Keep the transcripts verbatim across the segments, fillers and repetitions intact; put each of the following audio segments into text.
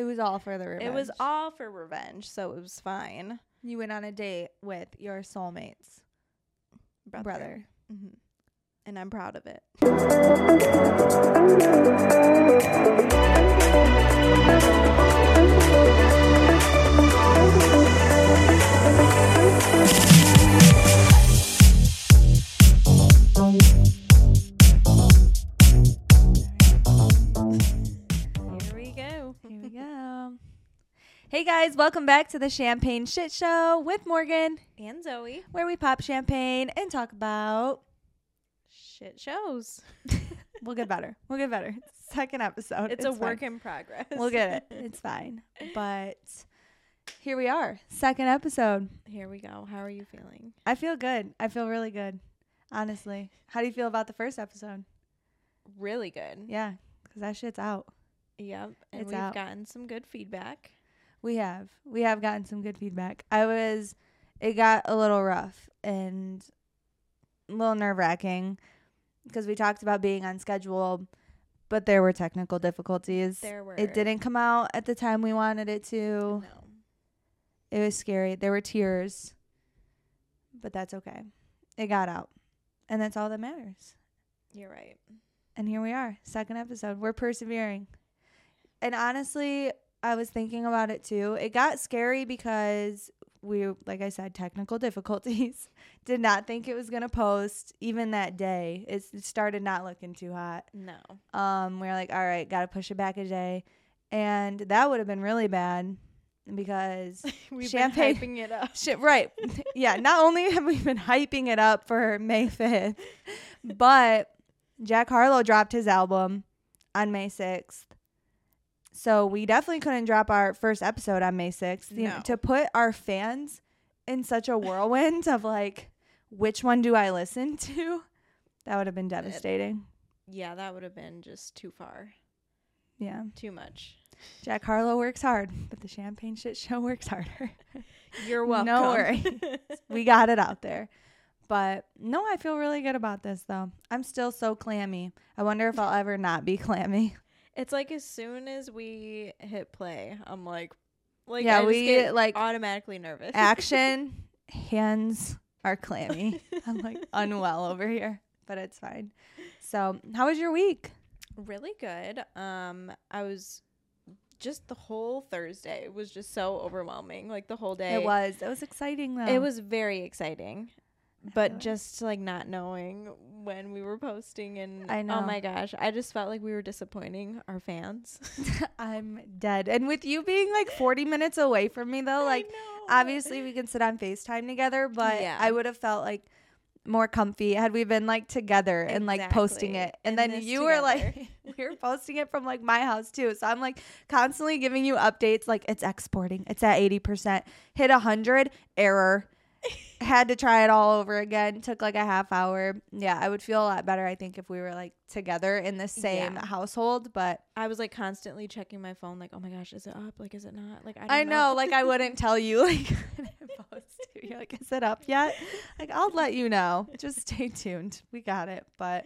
It was all for the revenge. It was all for revenge, so it was fine. You went on a date with your soulmate's brother. brother. Mm-hmm. And I'm proud of it. Here we go. Here we go. Hey guys, welcome back to the Champagne Shit Show with Morgan and Zoe, where we pop champagne and talk about shit shows. We'll get better. We'll get better. Second episode. It's, it's a fine. work in progress. We'll get it. It's fine. But here we are. Second episode. Here we go. How are you feeling? I feel good. I feel really good. Honestly. How do you feel about the first episode? Really good. Yeah. Because that shit's out. Yep. And it's we've out. gotten some good feedback. We have. We have gotten some good feedback. I was, it got a little rough and a little nerve-wracking because we talked about being on schedule, but there were technical difficulties. There were. It didn't come out at the time we wanted it to. No. It was scary. There were tears, but that's okay. It got out, and that's all that matters. You're right. And here we are, second episode. We're persevering. And honestly, I was thinking about it too. It got scary because we, like I said, technical difficulties. Did not think it was going to post even that day. It started not looking too hot. No. Um, we were like, all right, got to push it back a day. And that would have been really bad because we've champagne, been hyping it up. Shit, right. Yeah. Not only have we been hyping it up for May fifth, but Jack Harlow dropped his album on May sixth. So we definitely couldn't drop our first episode on May sixth. No. You know, to put our fans in such a whirlwind of like, which one do I listen to? That would have been devastating. It, yeah, that would have been just too far. Yeah. Too much. Jack Harlow works hard, but the Champagne Shit Show works harder. You're welcome. No worries. We got it out there. But no, I feel really good about this though. I'm still so clammy. I wonder if I'll ever not be clammy. It's like as soon as we hit play, I'm like, like yeah, I we just get like automatically nervous. Action, hands are clammy. I'm like unwell over here, but it's fine. So, how was your week? Really good. Um, I was just the whole Thursday was just so overwhelming. Like the whole day. It was. It was exciting though. It was very exciting. But just like not knowing when we were posting and I know. Oh my gosh, I just felt like we were disappointing our fans. I'm dead. And with you being like forty minutes away from me though, like obviously we can sit on FaceTime together, but yeah. I would have felt like more comfy had we been like together exactly. and like posting it. And, and then you together. were like, we were posting it from like my house too. So I'm like constantly giving you updates like it's exporting. It's at eighty percent. Hit one hundred. Error. Had to try it all over again. Took like a half hour. Yeah, I would feel a lot better, I think, if we were like together in the same yeah. household. But I was like constantly checking my phone, like, oh my gosh, is it up? Like, is it not? Like, I don't I know. know. Like, I wouldn't tell you. Like, you're like, is it up yet? Like, I'll let you know. Just stay tuned. We got it. But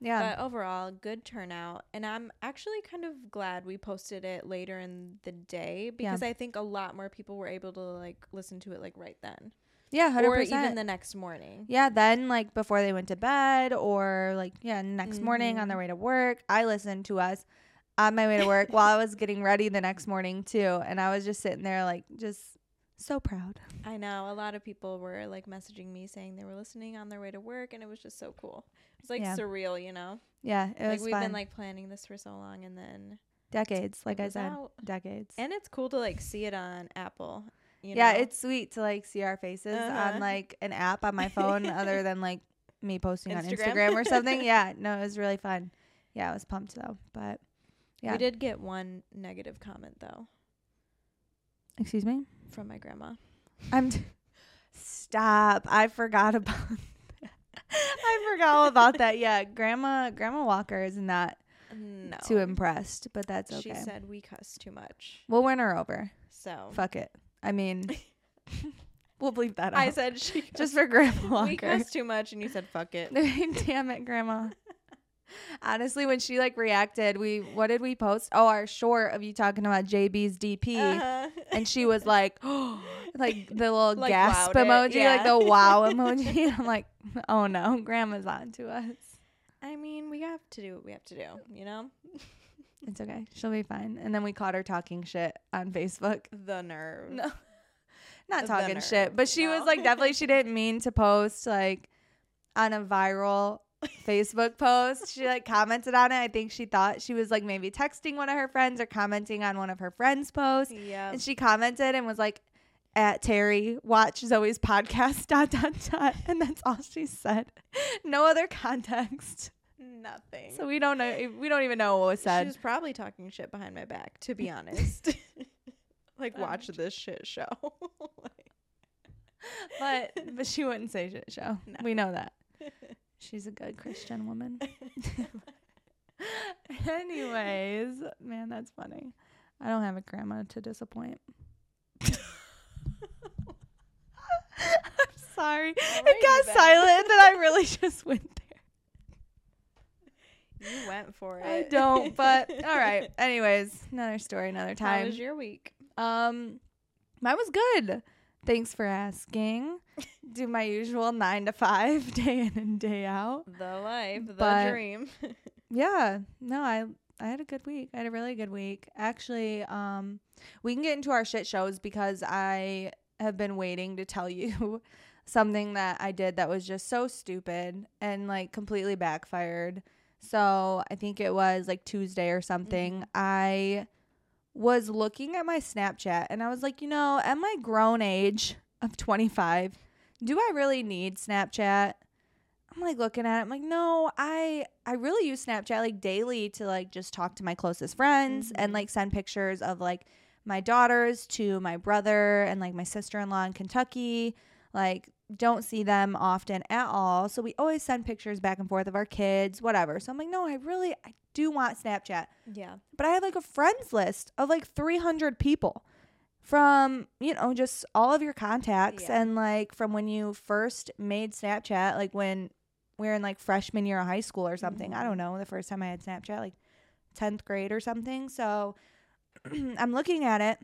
yeah, but overall, good turnout, and I'm actually kind of glad we posted it later in the day because yeah. I think a lot more people were able to like listen to it like right then. Yeah, one hundred percent. Or even the next morning. Yeah, then like before they went to bed or like, yeah, next mm-hmm. morning on their way to work. I listened to us on my way to work while I was getting ready the next morning too. And I was just sitting there like just so proud. I know. A lot of people were like messaging me saying they were listening on their way to work and it was just so cool. It was like yeah. surreal, you know? Yeah, it was like we've fun. been like planning this for so long and then. Decades, like I said, out. decades. And it's cool to like see it on Apple. You yeah, know? It's sweet to like see our faces uh-huh. on like an app on my phone other than like me posting Instagram. on Instagram or something. Yeah, no, it was really fun. Yeah, I was pumped though. But yeah, we did get one negative comment though. Excuse me? From my grandma. I'm t- stop. I forgot about that. I forgot all about that. Yeah, grandma grandma Walker is not no. too impressed, but that's okay. She said we cuss too much. We'll win her over. So fuck it. I mean, we'll bleep that out. I said she just for Grandma Walker. We cussed too much and you said fuck it. Damn it, Grandma. Honestly, when she like reacted, we what did we post? Oh, our short of you talking about J B's D P, uh-huh. and she was like, oh, like the little like gasp emoji, yeah. like the wow emoji. I'm like, oh no, Grandma's on to us. I mean, we have to do what we have to do, you know. It's okay. She'll be fine. And then we caught her talking shit on Facebook. The nerve. No. Not talking shit, but she no. was like, definitely she didn't mean to post like on a viral Facebook post. She like commented on it. I think she thought she was like maybe texting one of her friends or commenting on one of her friends' posts. Yeah. And she commented and was like, at Terry, watch Zoe's podcast, dot, dot, dot. And that's all she said. No other context. Nothing. So we don't know. We don't even know what was said. She was probably talking shit behind my back, to be honest. Like, watch this shit show. Like. But but she wouldn't say shit show. No. We know that. She's a good Christian woman. Anyways, man, that's funny. I don't have a grandma to disappoint. I'm sorry. Well, it got bad. silent and then I really just went there. You went for it. I don't, but all right. Anyways, another story, another time. How was your week? Um, mine was good. Thanks for asking. Do my usual nine to five, day in and day out. The life, the but dream. Yeah. No, I I had a good week. I had a really good week. Actually, um, we can get into our shit shows because I have been waiting to tell you something that I did that was just so stupid and like completely backfired. So I think it was like Tuesday or something. Mm-hmm. I was looking at my Snapchat and I was like, you know, at my grown age of twenty-five, do I really need Snapchat? I'm like looking at it. I'm like, no, I I really use Snapchat like daily to like just talk to my closest friends mm-hmm. and like send pictures of like my daughters to my brother and like my sister-in-law in Kentucky. Like, don't see them often at all. So we always send pictures back and forth of our kids, whatever. So I'm like, no, I really, I do want Snapchat. Yeah. But I have like a friends list of like three hundred people from, you know, just all of your contacts. Yeah. And like from when you first made Snapchat, like when we were in like freshman year of high school or something. Mm-hmm. I don't know. The first time I had Snapchat, like tenth grade or something. So I'm looking at it.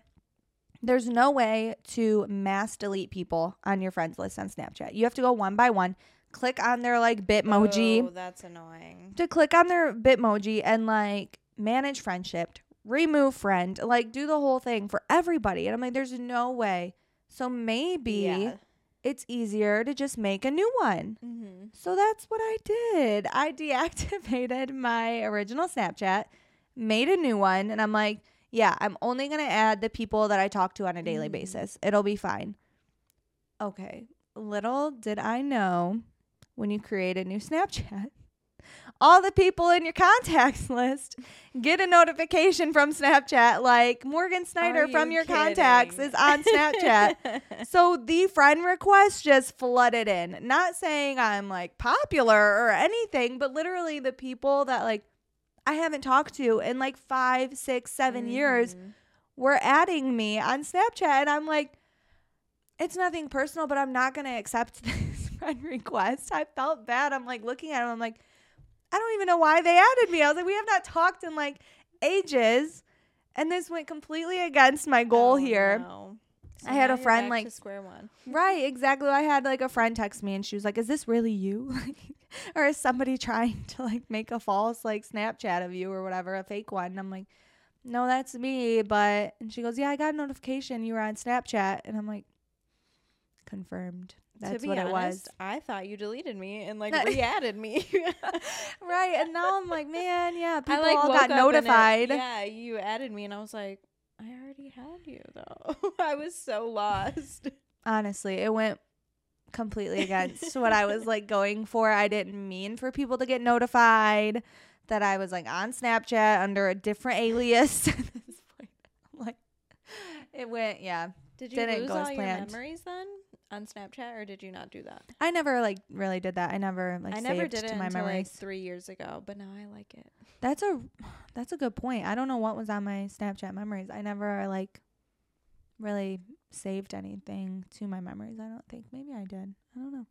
There's no way to mass delete people on your friends list on Snapchat. You have to go one by one, click on their like Bitmoji. Oh, that's annoying. To click on their Bitmoji and like manage friendship, remove friend, like do the whole thing for everybody. And I'm like, there's no way. So maybe yeah. it's easier to just make a new one. Mm-hmm. So that's what I did. I deactivated my original Snapchat, made a new one, and I'm like, yeah, I'm only going to add the people that I talk to on a daily mm. basis. It'll be fine. Okay. Little did I know when you create a new Snapchat, all the people in your contacts list get a notification from Snapchat like Morgan Snyder Are from you your kidding? Contacts is on Snapchat. So the friend request just flooded in. Not saying I'm like popular or anything, but literally the people that like I haven't talked to in like five, six, seven mm. years were adding me on Snapchat. And I'm like, it's nothing personal, but I'm not going to accept this friend request. I felt bad. I'm like looking at him. I'm like, I don't even know why they added me. I was like, we have not talked in like ages. And this went completely against my goal oh, here. No. So I had a friend like square one. Right. Exactly. I had like a friend text me and she was like, is this really you? Or is somebody trying to like make a false like Snapchat of you or whatever, a fake one? And I'm like, no, that's me. But and she goes, yeah, I got a notification you were on Snapchat. And I'm like, confirmed. That's what honest, it was. I thought you deleted me and like re-added me. Right. And now I'm like, man, yeah, people I, like, all got notified. It, yeah, you added me and I was like, I already had you though. I was so lost. Honestly, it went completely against what I was like going for. I didn't mean for people to get notified that I was like on Snapchat under a different alias. At this point, I'm like, it went, yeah. Did you didn't lose go all your memories then on Snapchat, or did you not do that? I never like really did that. I never like I saved never did it to my until, memories like, three years ago, but now I like it. That's a that's a good point. I don't know what was on my Snapchat memories. I never like really saved anything to my memories. I don't think. Maybe I did. I don't know.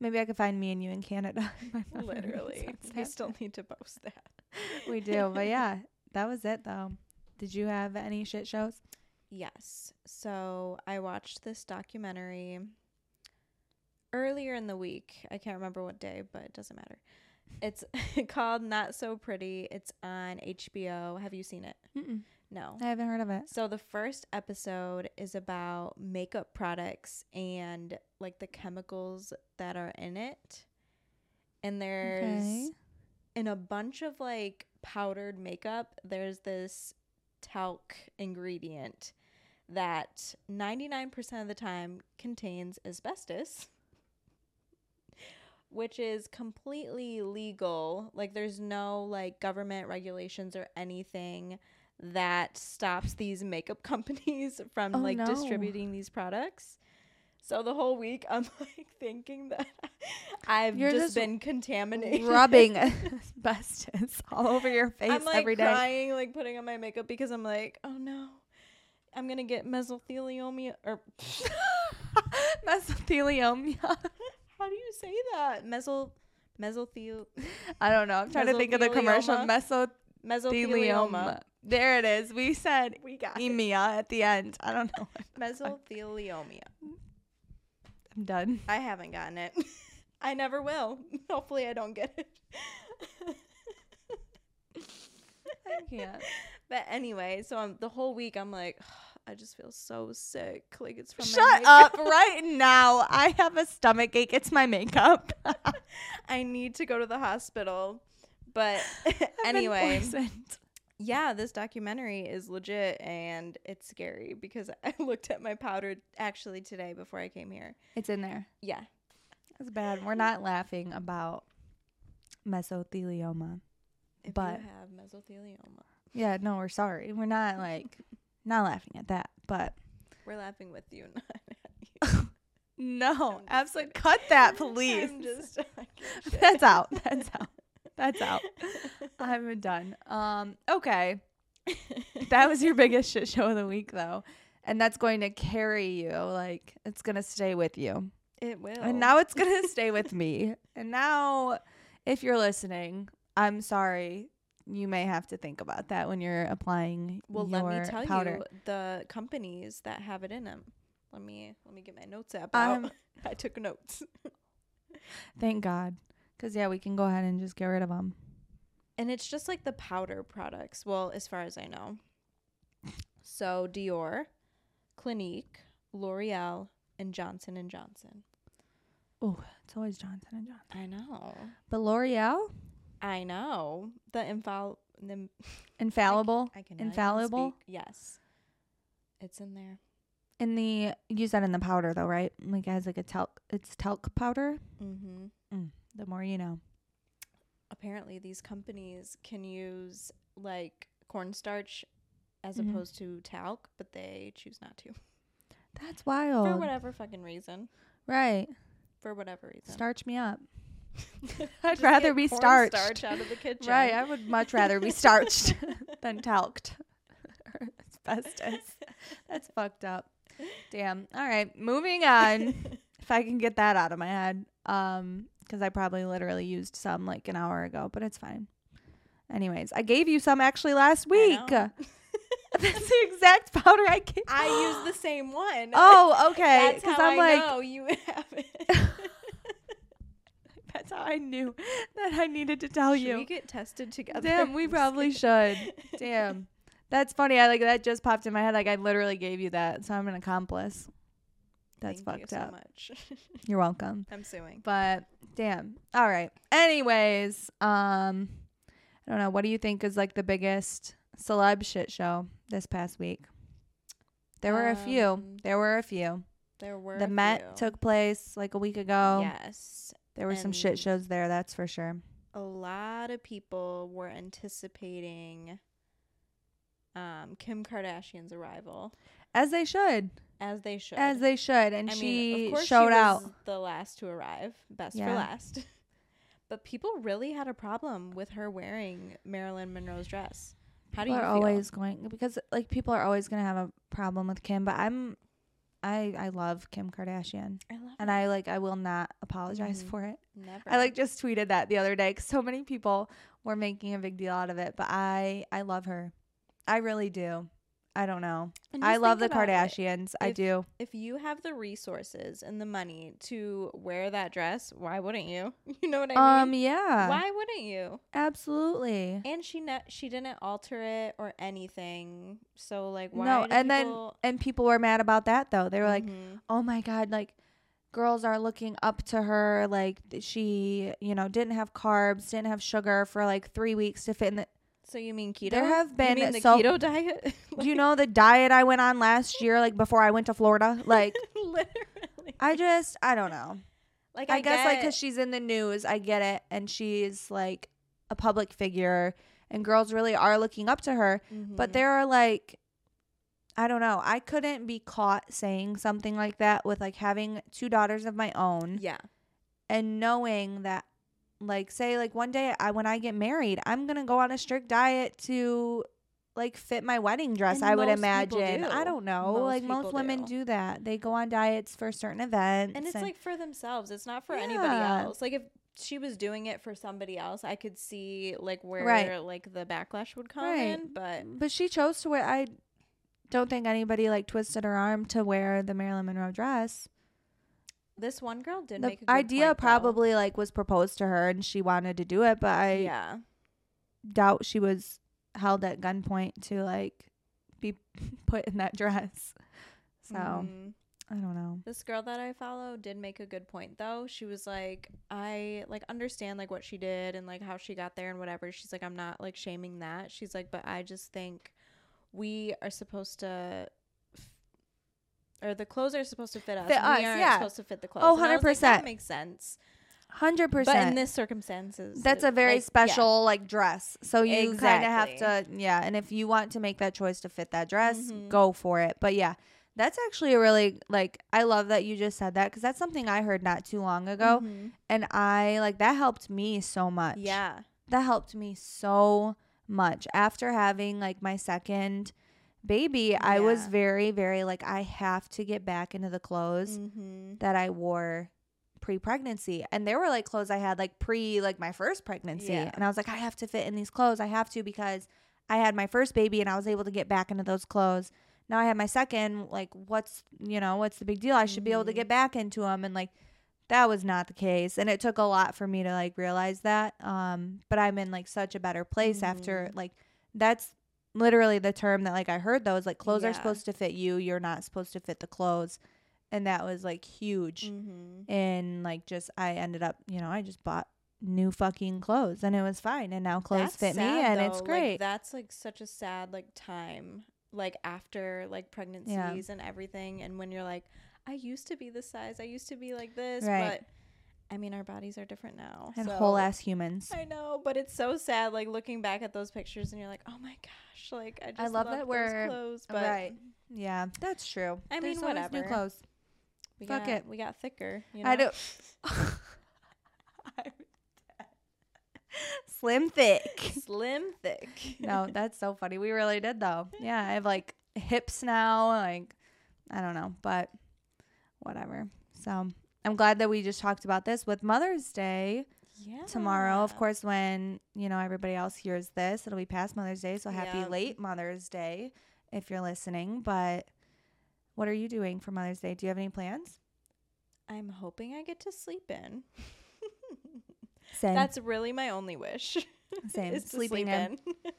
Maybe I could find me and you in Canada. Literally. I still need to post that. We do. But yeah, that was it though. Did you have any shit shows? Yes. So I watched this documentary earlier in the week. I can't remember what day, but it doesn't matter. It's called Not So Pretty. It's on H B O. Have you seen it? Mm-mm. No. I haven't heard of it. So the first episode is about makeup products and like the chemicals that are in it. And there's okay. in a bunch of like powdered makeup, there's this talc ingredient that ninety-nine percent of the time contains asbestos, which is completely legal. Like there's no like government regulations or anything that stops these makeup companies from oh, like no. distributing these products. So the whole week I'm like thinking that I've You're just, just been contaminated, rubbing asbestos all over your face I'm, like, every day. I'm like crying, like putting on my makeup because I'm like, oh no, I'm gonna get mesothelioma or mesothelioma. How do you say that? Mesol mesothel. I don't know. I'm trying to think of the commercial. Meso mesothelioma. There it is. We said we got emia at the end. I don't know. Mesothelioma. I'm done. I haven't gotten it. I never will. Hopefully I don't get it. I can't. But anyway, so I'm, the whole week I'm like, oh, I just feel so sick. Like it's from Shut my makeup. Up right now. I have a stomach ache. It's my makeup. I need to go to the hospital. But anyway. Yeah, this documentary is legit and it's scary because I looked at my powder actually today before I came here. It's in there. Yeah. That's bad. We're not laughing about mesothelioma. If but you have mesothelioma. Yeah, no, we're sorry. We're not like not laughing at that, but we're laughing with you, not at you. No, absolutely. Kidding. Cut that, please. I'm just That's out. That's out. That's out. I'm done. Um, okay. That was your biggest shit show of the week, though. And that's going to carry you. Like, it's going to stay with you. It will. And now it's going to stay with me. And now, if you're listening, I'm sorry. You may have to think about that when you're applying well, your powder. Well, let me tell powder. you the companies that have it in them. Let me, let me get my notes up. Um, I took notes. Thank God. Because, yeah, we can go ahead and just get rid of them. And it's just, like, the powder products. Well, as far as I know. So, Dior, Clinique, L'Oreal, and Johnson and Johnson. Oh, it's always Johnson and Johnson. I know. But L'Oreal? I know. The, infall- the infallible? I, I can infallible? Yes. It's in there. In the, use that in the powder, though, right? Like, it has, like, a talc. It's talc powder? Mm-hmm. Mm. The more you know. Apparently these companies can use like cornstarch as mm-hmm. opposed to talc, but they choose not to. That's wild. For whatever fucking reason. Right. For whatever reason. Starch me up. I'd rather be starched. Starch out of the kitchen. Right. I would much rather be starched than talced. Asbestos. That's fucked up. Damn. All right. Moving on. If I can get that out of my head. Um, because I probably literally used some like an hour ago, but it's fine. Anyways, I gave you some actually last week. That's the exact powder I gave. I used the same one. Oh, okay. Because I'm I like, know you have it. That's how I knew that I needed to tell should you. We get tested together. Damn, we probably should. Damn, that's funny. I like that just popped in my head. Like I literally gave you that, so I'm an accomplice. That's Thank fucked you so up. Much. You're welcome. I'm suing. But damn. All right. Anyways, um, I don't know. What do you think is like the biggest celeb shit show this past week? There um, were a few. There were a few. There were. The Met took place like a week ago. Yes. There were and some shit shows there. That's for sure. A lot of people were anticipating um, Kim Kardashian's arrival. As they should. As they should. As they should. And I she mean, of course showed she was out. The last to arrive. Best yeah. for last. But people really had a problem with her wearing Marilyn Monroe's dress. How people do you are feel? Always going because like people are always gonna have a problem with Kim, but I'm I, I love Kim Kardashian. I love her. And I like I will not apologize mm-hmm. for it. Never. I like just tweeted that the other day because so many people were making a big deal out of it. But I I love her. I really do. I don't know. I love the Kardashians. If, I do. If you have the resources and the money to wear that dress, why wouldn't you? You know what I um, mean? Um. Yeah. Why wouldn't you? Absolutely. And she ne- she didn't alter it or anything. So like, why? No. And people- then and people were mad about that though. They were mm-hmm. like, oh my god, like girls are looking up to her. Like she, you know, didn't have carbs, didn't have sugar for like three weeks to fit in the. So you mean keto? There have been you mean the so, keto diet. Like, do you know the diet I went on last year, like before I went to Florida? Like, literally. I just, I don't know. Like, I, I guess, like, because she's in the news, I get it, and she's like a public figure, and girls really are looking up to her. Mm-hmm. But there are like, I don't know. I couldn't be caught saying something like that with like having two daughters of my own. Yeah, and knowing that. Like, say, like, one day I when I get married, I'm going to go on a strict diet to, like, fit my wedding dress, and I would imagine. Do. I don't know. Most like, most women do. do that. They go on diets for certain events. And it's, and, like, for themselves. It's not for yeah. anybody else. Like, if she was doing it for somebody else, I could see, like, where, right. like, the backlash would come right. in. But but she chose to wear – I don't think anybody, like, twisted her arm to wear the Marilyn Monroe dress. This one girl did the make a good idea point, probably though. Like was proposed to her and she wanted to do it, but I yeah. doubt she was held at gunpoint to like be put in that dress. So mm. I don't know. This girl that I follow did make a good point though. She was like, I like understand like what she did and like how she got there and whatever. She's like, I'm not like shaming that. She's like, but I just think we are supposed to. Or the clothes are supposed to fit us. Fit us we aren't yeah. supposed to fit the clothes. Oh, one hundred percent. And I was like, that makes sense. one hundred percent. But in this circumstances. That's it, a very like, special yeah. like dress. So you exactly. kind of have to, yeah. And if you want to make that choice to fit that dress, mm-hmm. go for it. But yeah, that's actually a really, like, I love that you just said that because that's something I heard not too long ago. Mm-hmm. And I, like, that helped me so much. Yeah. That helped me so much. After having, like, my second baby yeah. I was very very like I have to get back into the clothes mm-hmm. that I wore pre-pregnancy, and there were like clothes I had like pre like my first pregnancy yeah. and I was like I have to fit in these clothes I have to because I had my first baby and I was able to get back into those clothes. Now I have my second, like what's you know what's the big deal? I should mm-hmm. be able to get back into them, and like that was not the case, and it took a lot for me to like realize that um but I'm in like such a better place mm-hmm. after like that's literally the term that like I heard though is like clothes yeah. are supposed to fit you, you're not supposed to fit the clothes, and that was like huge mm-hmm. and like just I ended up you know I just bought new fucking clothes and it was fine, and now clothes that's fit sad, me and though. It's great. Like, that's like such a sad like time like after like pregnancies yeah. and everything, and when you're like I used to be this size, I used to be like this right. but I mean, our bodies are different now. And so. Whole ass humans. I know, but it's so sad, like, looking back at those pictures and you're like, oh my gosh, like, I just I love that we're clothes. But right. Yeah, that's true. I There's mean, whatever. New clothes. We Fuck got, it. We got thicker. You know? I do. Slim thick. Slim thick. No, that's so funny. We really did, though. Yeah, I have, like, hips now. Like, I don't know, but whatever. So. I'm glad that we just talked about this with Mother's Day yeah. tomorrow. Of course, when, you know, everybody else hears this, it'll be past Mother's Day. So happy yeah. late Mother's Day if you're listening. But what are you doing for Mother's Day? Do you have any plans? I'm hoping I get to sleep in. Same. That's really my only wish. Same. Sleeping sleep in. in. one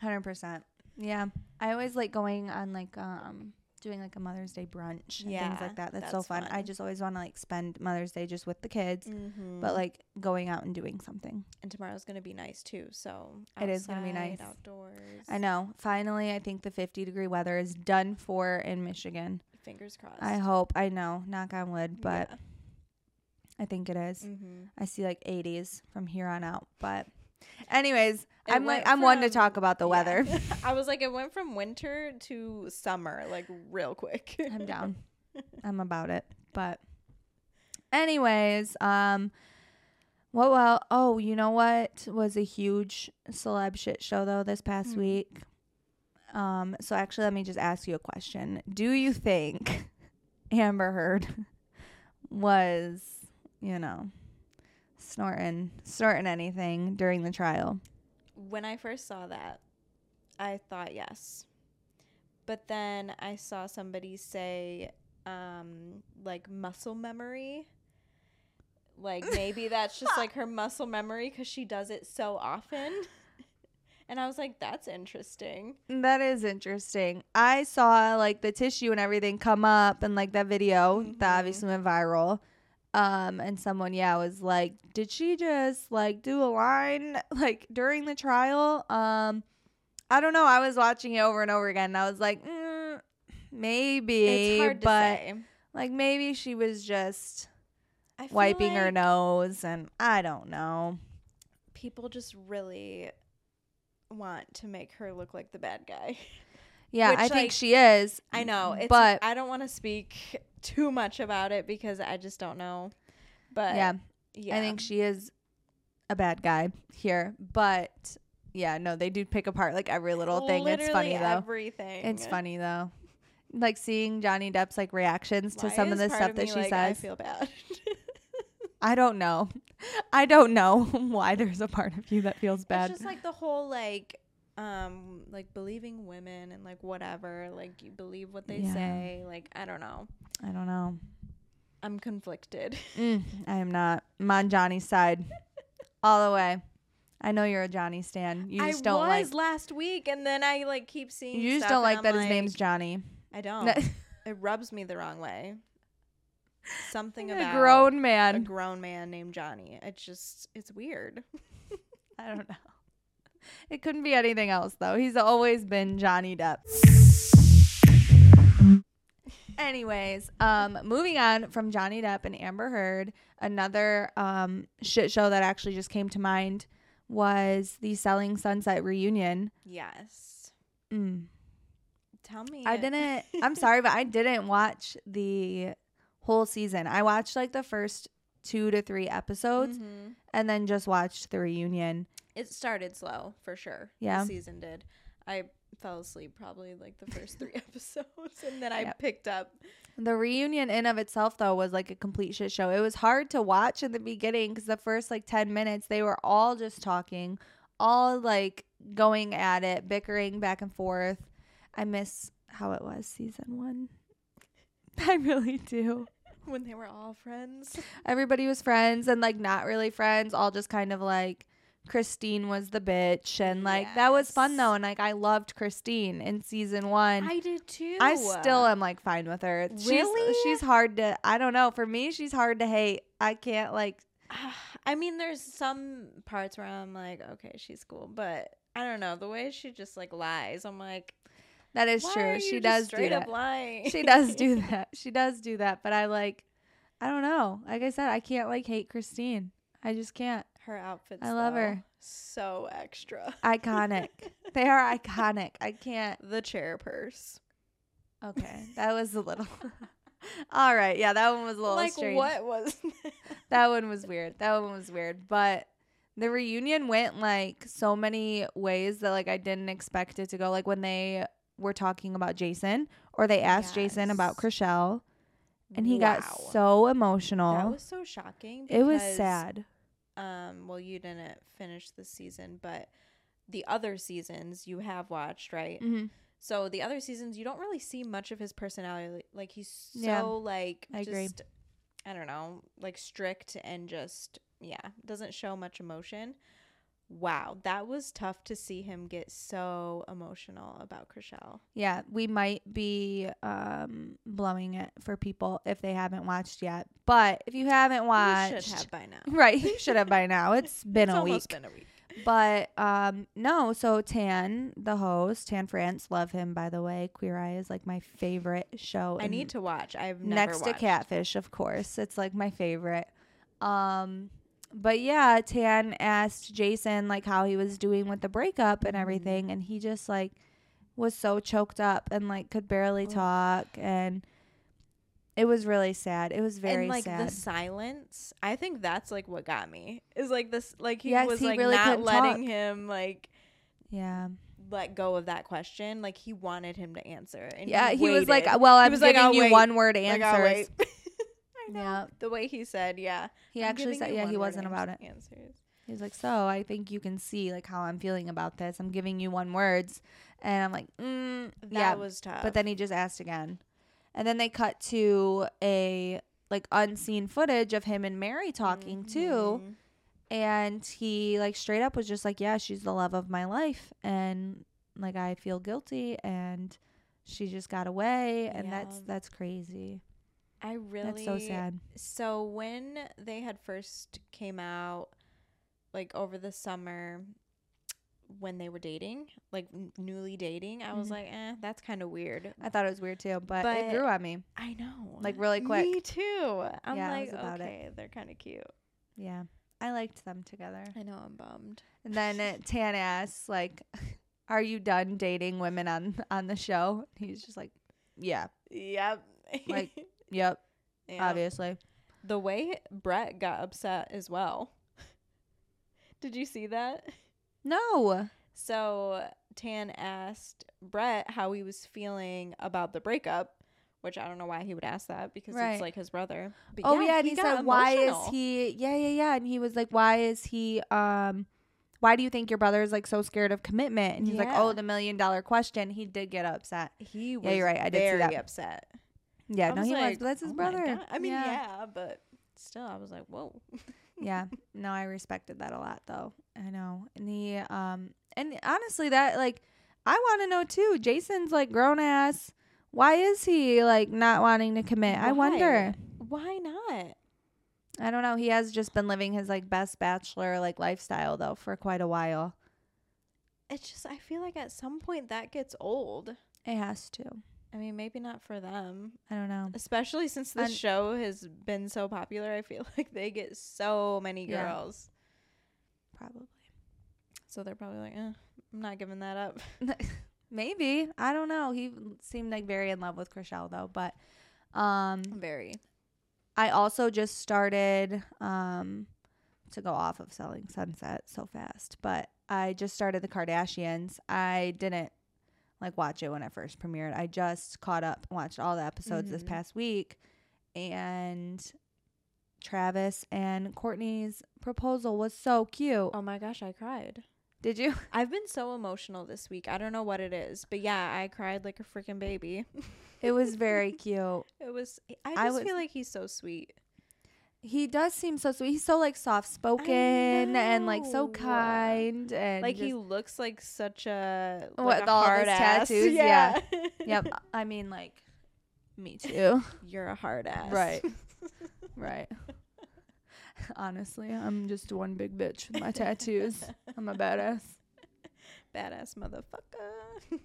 hundred percent. Yeah. I always like going on like, um, doing like a Mother's Day brunch and yeah, things like that. That's, that's so fun. fun. I just always want to like spend Mother's Day just with the kids, mm-hmm. but like going out and doing something. And tomorrow's going to be nice too. So outside, it is going to be nice. Outdoors. I know. Finally, I think the fifty degree weather is done for in Michigan. Fingers crossed. I hope. I know. Knock on wood, but yeah. I think it is. Mm-hmm. I see like eighties from here on out, but anyways, it I'm like I'm from, one to talk about the weather. Yeah. I was like, it went from winter to summer, like real quick. I'm down. I'm about it. But anyways, um, what? Well, oh, you know what was a huge celeb shit show though this past mm-hmm. week. Um, so actually, let me just ask you a question. Do you think Amber Heard was, you know, snorting, snorting anything during the trial. When I first saw that, I thought yes. But then I saw somebody say, um, like, muscle memory. Like, maybe that's just, like, her muscle memory because she does it so often. And I was like, that's interesting. That is interesting. I saw, like, the tissue and everything come up and, like, that video mm-hmm. that obviously went viral. Um, and someone, yeah, was like, did she just, like, do a line, like, during the trial? Um, I don't know. I was watching it over and over again. And I was like, mm, maybe. It's hard to but, say. Like, maybe she was just wiping like her nose. And I don't know. People just really want to make her look like the bad guy. Yeah, which, I like, think she is. I know. It's, but I don't want to speak too much about it because I just don't know. But yeah, yeah. I think she is a bad guy here. But yeah, no, they do pick apart like every little thing. Literally it's funny though. Everything. It's funny though. Like seeing Johnny Depp's like reactions to Why some of the stuff of that me, she like, says. I feel bad. I don't know. I don't know why there's a part of you that feels bad. It's just like the whole like um like believing women and like whatever, like you believe what they yeah. say. Like I don't know. I don't know. I'm conflicted. Mm, I am not. I'm on Johnny's side all the way. I know you're a Johnny stan. You just I don't like. I was last week and then I like keep seeing You just stuff don't like I'm that like, his name's Johnny. I don't. It rubs me the wrong way. Something about a grown man a grown man named Johnny. It's just it's weird. I don't know. It couldn't be anything else though. He's always been Johnny Depp. Anyways, um moving on from Johnny Depp and Amber Heard, another um shit show that actually just came to mind was the Selling Sunset reunion. Yes. Mm. Tell me. I didn't I'm sorry, but I didn't watch the whole season. I watched like the first two to three episodes mm-hmm. and then just watched the reunion. It started slow for sure. Yeah. The season did. I fell asleep probably like the first three episodes and then I yep. picked up. The reunion in of itself though was like a complete shit show. It was hard to watch in the beginning because the first like ten minutes they were all just talking, all like going at it, bickering back and forth. I miss how it was season one. I really do. When they were all friends. Everybody was friends and like not really friends. All just kind of like Christine was the bitch. And like yes. that was fun though. And like I loved Christine in season one. I did too. I still am like fine with her. Really? She's, she's hard to, I don't know. For me, she's hard to hate. I can't like. I mean, there's some parts where I'm like, okay, she's cool. But I don't know. The way she just like lies. I'm like. That is Why true. Are you she does straight do that. Up lying? She does do that. She does do that. But I like, I don't know. Like I said, I can't like hate Christine. I just can't. Her outfits. I love though, her. So extra. Iconic. They are iconic. I can't. The chair purse. Okay, that was a little. All right, yeah, that one was a little like, strange. Like what was? That? that one was weird. That one was weird, but. The reunion went, like, so many ways that, like, I didn't expect it to go. Like, when they were talking about Jason or they asked yes. Jason about Chrishell and he wow. got so emotional. That was so shocking. Because, it was sad. Um, well, you didn't finish the season, but the other seasons you have watched, right? Mm-hmm. So the other seasons you don't really see much of his personality. Like, he's so, yeah. like, I just, agree. I don't know, like, strict and just... Yeah, doesn't show much emotion. Wow, that was tough to see him get so emotional about Chrishell. Yeah, we might be um, blowing it for people if they haven't watched yet. But if you haven't watched... You should have by now. Right, you should have by now. It's been it's a week. It's almost been a week. But um, no, so Tan, the host, Tan France, love him, by the way. Queer Eye is like my favorite show. I need to watch. I've never next watched. Next to Catfish, of course. It's like my favorite. Um... But yeah, Tan asked Jason like how he was doing with the breakup and everything. And he just like was so choked up and like could barely talk. And it was really sad. It was very and, like, sad. And like the silence. I think that's like what got me is like this. Like he yes, was he like really not letting talk. Him like. Yeah. let go of that question. Like, he wanted him to answer. And yeah, he, he was like, well, I'm giving like, you one-word answers. Like, I know. Yeah. The way he said, yeah. He I'm actually said, yeah, he wasn't about it. Answers. He was like, so I think you can see, like, how I'm feeling about this. I'm giving you one words. And I'm like, mm, that yeah. was tough. But then he just asked again. And then they cut to a, like, unseen footage of him and Mary talking, mm-hmm. too. And he, like, straight up was just like, yeah, she's the love of my life. And, like, I feel guilty. And she just got away. And yeah. that's that's crazy. I really. That's so sad. So when they had first came out, like, over the summer when they were dating, like, n- newly dating, I mm-hmm. was like, eh, that's kind of weird. I thought it was weird, too. But, but it grew on me. I know. Like, really quick. Me, too. I'm yeah, like, okay, it. They're kind of cute. Yeah. I liked them together. I know. I'm bummed. And then uh, Tan asks, like, are you done dating women on, on the show? And he's just like, yeah. Yep. Like, yep. Yeah. Obviously. The way Brett got upset as well. Did you see that? No. So Tan asked Brett how he was feeling about the breakup, which I don't know why he would ask that because right. it's like his brother. But oh, yeah. yeah and he, he said, why is he? Yeah, yeah, yeah. And he was like, why is he? Um, why do you think your brother is like so scared of commitment? And he's yeah. like, oh, the million dollar question. He did get upset. He was yeah, you're right. I did very see that. upset. Yeah, I no, was he like, was. But that's his oh brother. I mean, yeah. yeah, but still, I was like, whoa. Yeah. No, I respected that a lot, though. I know. And the um, and honestly, that like, I want to know too. Jason's like grown ass. Why is he like not wanting to commit? Why? I wonder. Why not? I don't know. He has just been living his like best bachelor like lifestyle though for quite a while. It's just I feel like at some point that gets old. It has to. I mean, maybe not for them. I don't know. Especially since this Un- show has been so popular, I feel like they get so many girls. Yeah. Probably. So they're probably like, eh, I'm not giving that up. Maybe. I don't know. He seemed like very in love with Chrishell, though. But um, very. I also just started um, to go off of Selling Sunset so fast. But I just started the Kardashians. I didn't. Like, watch it when it first premiered. I just caught up and watched all the episodes mm-hmm. this past week. And Travis and Kourtney's proposal was so cute. Oh, my gosh. I cried. Did you? I've been so emotional this week. I don't know what it is. But, yeah, I cried like a freaking baby. It was very cute. It was. I just I was, feel like he's so sweet. He does seem so sweet. He's so, like, soft-spoken and, like, so kind. And like, just, he looks like such a, like what, a all hard his ass. Tattoos? Yeah. yeah. Yep. I mean, like, me too. You're a hard ass. Right. Right. Honestly, I'm just one big bitch with my tattoos. I'm a badass. Badass motherfucker.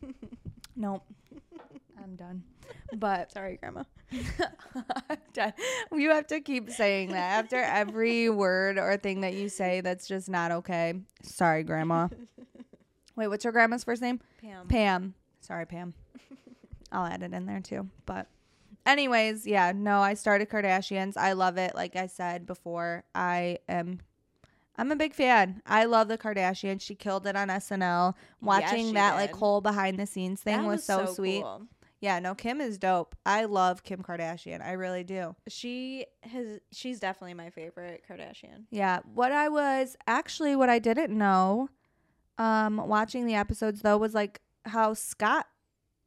Nope. I'm done. But sorry, Grandma. I'm done. You have to keep saying that after every word or thing that you say. That's just not okay. Sorry, Grandma. Wait, what's your grandma's first name? Pam. Pam. Sorry, Pam. I'll add it in there too. But anyways, yeah, no, I started Kardashians. I love it. Like I said before, I am I'm a big fan. I love the Kardashians. She killed it on S N L. Watching yeah, that did. like whole behind the scenes thing was, was so, so sweet. Cool. Yeah, no, Kim is dope. I love Kim Kardashian. I really do. She has. She's definitely my favorite Kardashian. Yeah. What I was actually what I didn't know, um, watching the episodes though, was like how Scott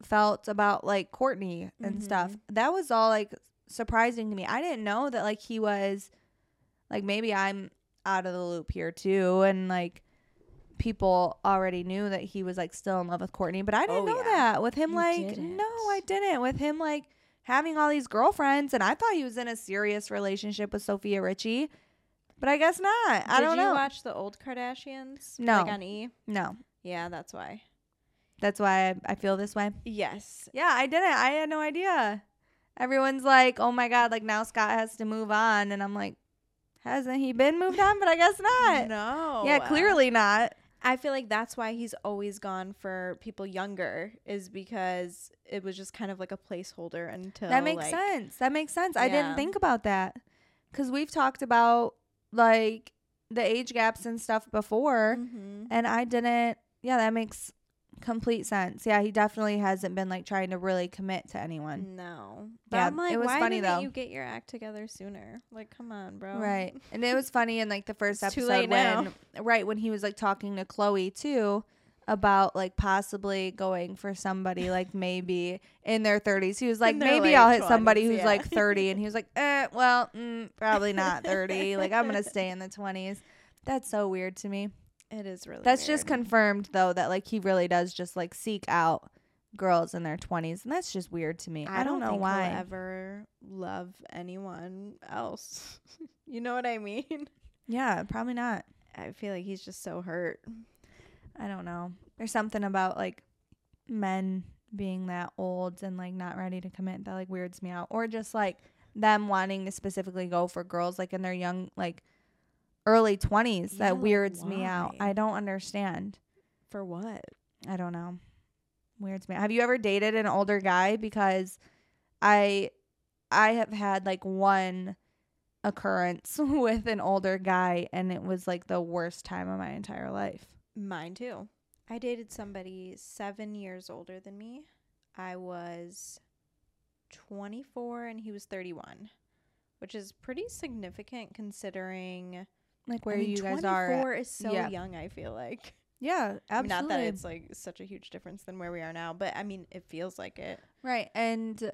felt about like Kourtney and mm-hmm. stuff. That was all like surprising to me. I didn't know that like he was, like maybe I'm out of the loop here too, and like people already knew that he was like still in love with Kourtney, but I didn't oh, know yeah. that with him you like didn't. no I didn't with him like having all these girlfriends, and I thought he was in a serious relationship with Sophia Richie, but I guess not. I Did don't you know you watch the old Kardashians? No. Like on E? No. Yeah, that's why that's why I, I feel this way. Yes. Yeah, I didn't. I had no idea. Everyone's like, oh my god, like now Scott has to move on, and I'm like, hasn't he been moved on? But I guess not. No. Yeah, clearly not. I feel like that's why he's always gone for people younger, is because it was just kind of like a placeholder until. That makes like, sense. That makes sense. Yeah. I didn't think about that because we've talked about like the age gaps and stuff before, mm-hmm. and I didn't. Yeah, that makes Complete sense. Yeah, he definitely hasn't been like trying to really commit to anyone. No. But yeah, I'm like, it was why funny didn't though. You get your act together sooner? Like, come on, bro. Right. And it was funny in like the first episode too late when now. Right when he was like talking to Chloe too about like possibly going for somebody like maybe in their thirties. He was like, maybe I'll hit twenties, somebody who's yeah. like thirty, and he was like, eh, well, mm, probably not thirty. Like, I'm gonna stay in the twenties. That's so weird to me. It is really That's weird. Just confirmed, though, that, like, he really does just, like, seek out girls in their twenties. And that's just weird to me. I, I don't, don't know think why. He'll ever love anyone else. You know what I mean? Yeah, probably not. I feel like he's just so hurt. I don't know. There's something about, like, men being that old and, like, not ready to commit that, like, weirds me out. Or just, like, them wanting to specifically go for girls, like, in their young, like, early twenties. Yeah, that weirds why? me out. I don't understand. For what? I don't know. Weirds me out. Have you ever dated an older guy? Because I I have had like one occurrence with an older guy, and it was like the worst time of my entire life. Mine too. I dated somebody seven years older than me. I was twenty-four and he was thirty-one, which is pretty significant considering like where I mean, you guys are. twenty-four is so yeah. young, I feel like. Yeah, absolutely. I mean, not that it's like such a huge difference than where we are now, but I mean, it feels like it. Right. And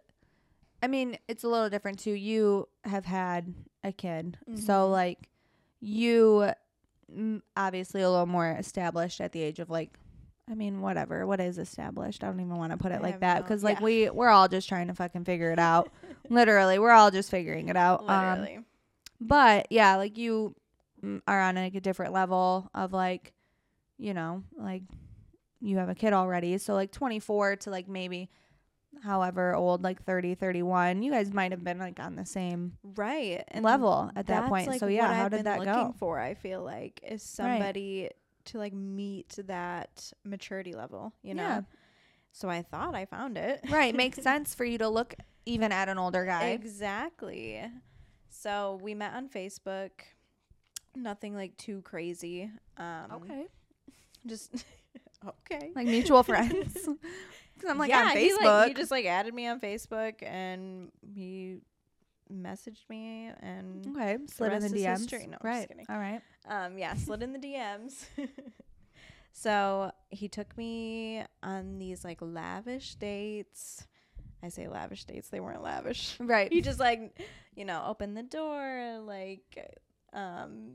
I mean, it's a little different too. You have had a kid. Mm-hmm. So like you obviously a little more established at the age of like, I mean, whatever. What is established? I don't even want to put it I like that because like yeah. we, we're all just trying to fucking figure it out. Literally. We're all just figuring it out. Literally. Um, but yeah, like you are on like a different level of like, you know, like you have a kid already. So like twenty-four to like maybe however old, like thirty, thirty-one, you guys might have been like on the same right and level at that point. Like so yeah, how I've did been that go? For I feel like is somebody right. to like meet that maturity level, you know? Yeah. So I thought I found it. Right. Makes sense for you to look even at an older guy. Exactly. So we met on Facebook. Nothing like too crazy. Um, okay. Just okay. Like mutual friends. Because I'm like yeah, on Facebook. He, like, he just like added me on Facebook and he messaged me and okay. Slid in the D Ms. No, right. Just kidding. All right. Um. Yeah. Slid in the D Ms. So he took me on these like lavish dates. I say lavish dates. They weren't lavish. Right. He just like, you know, opened the door. Like, um,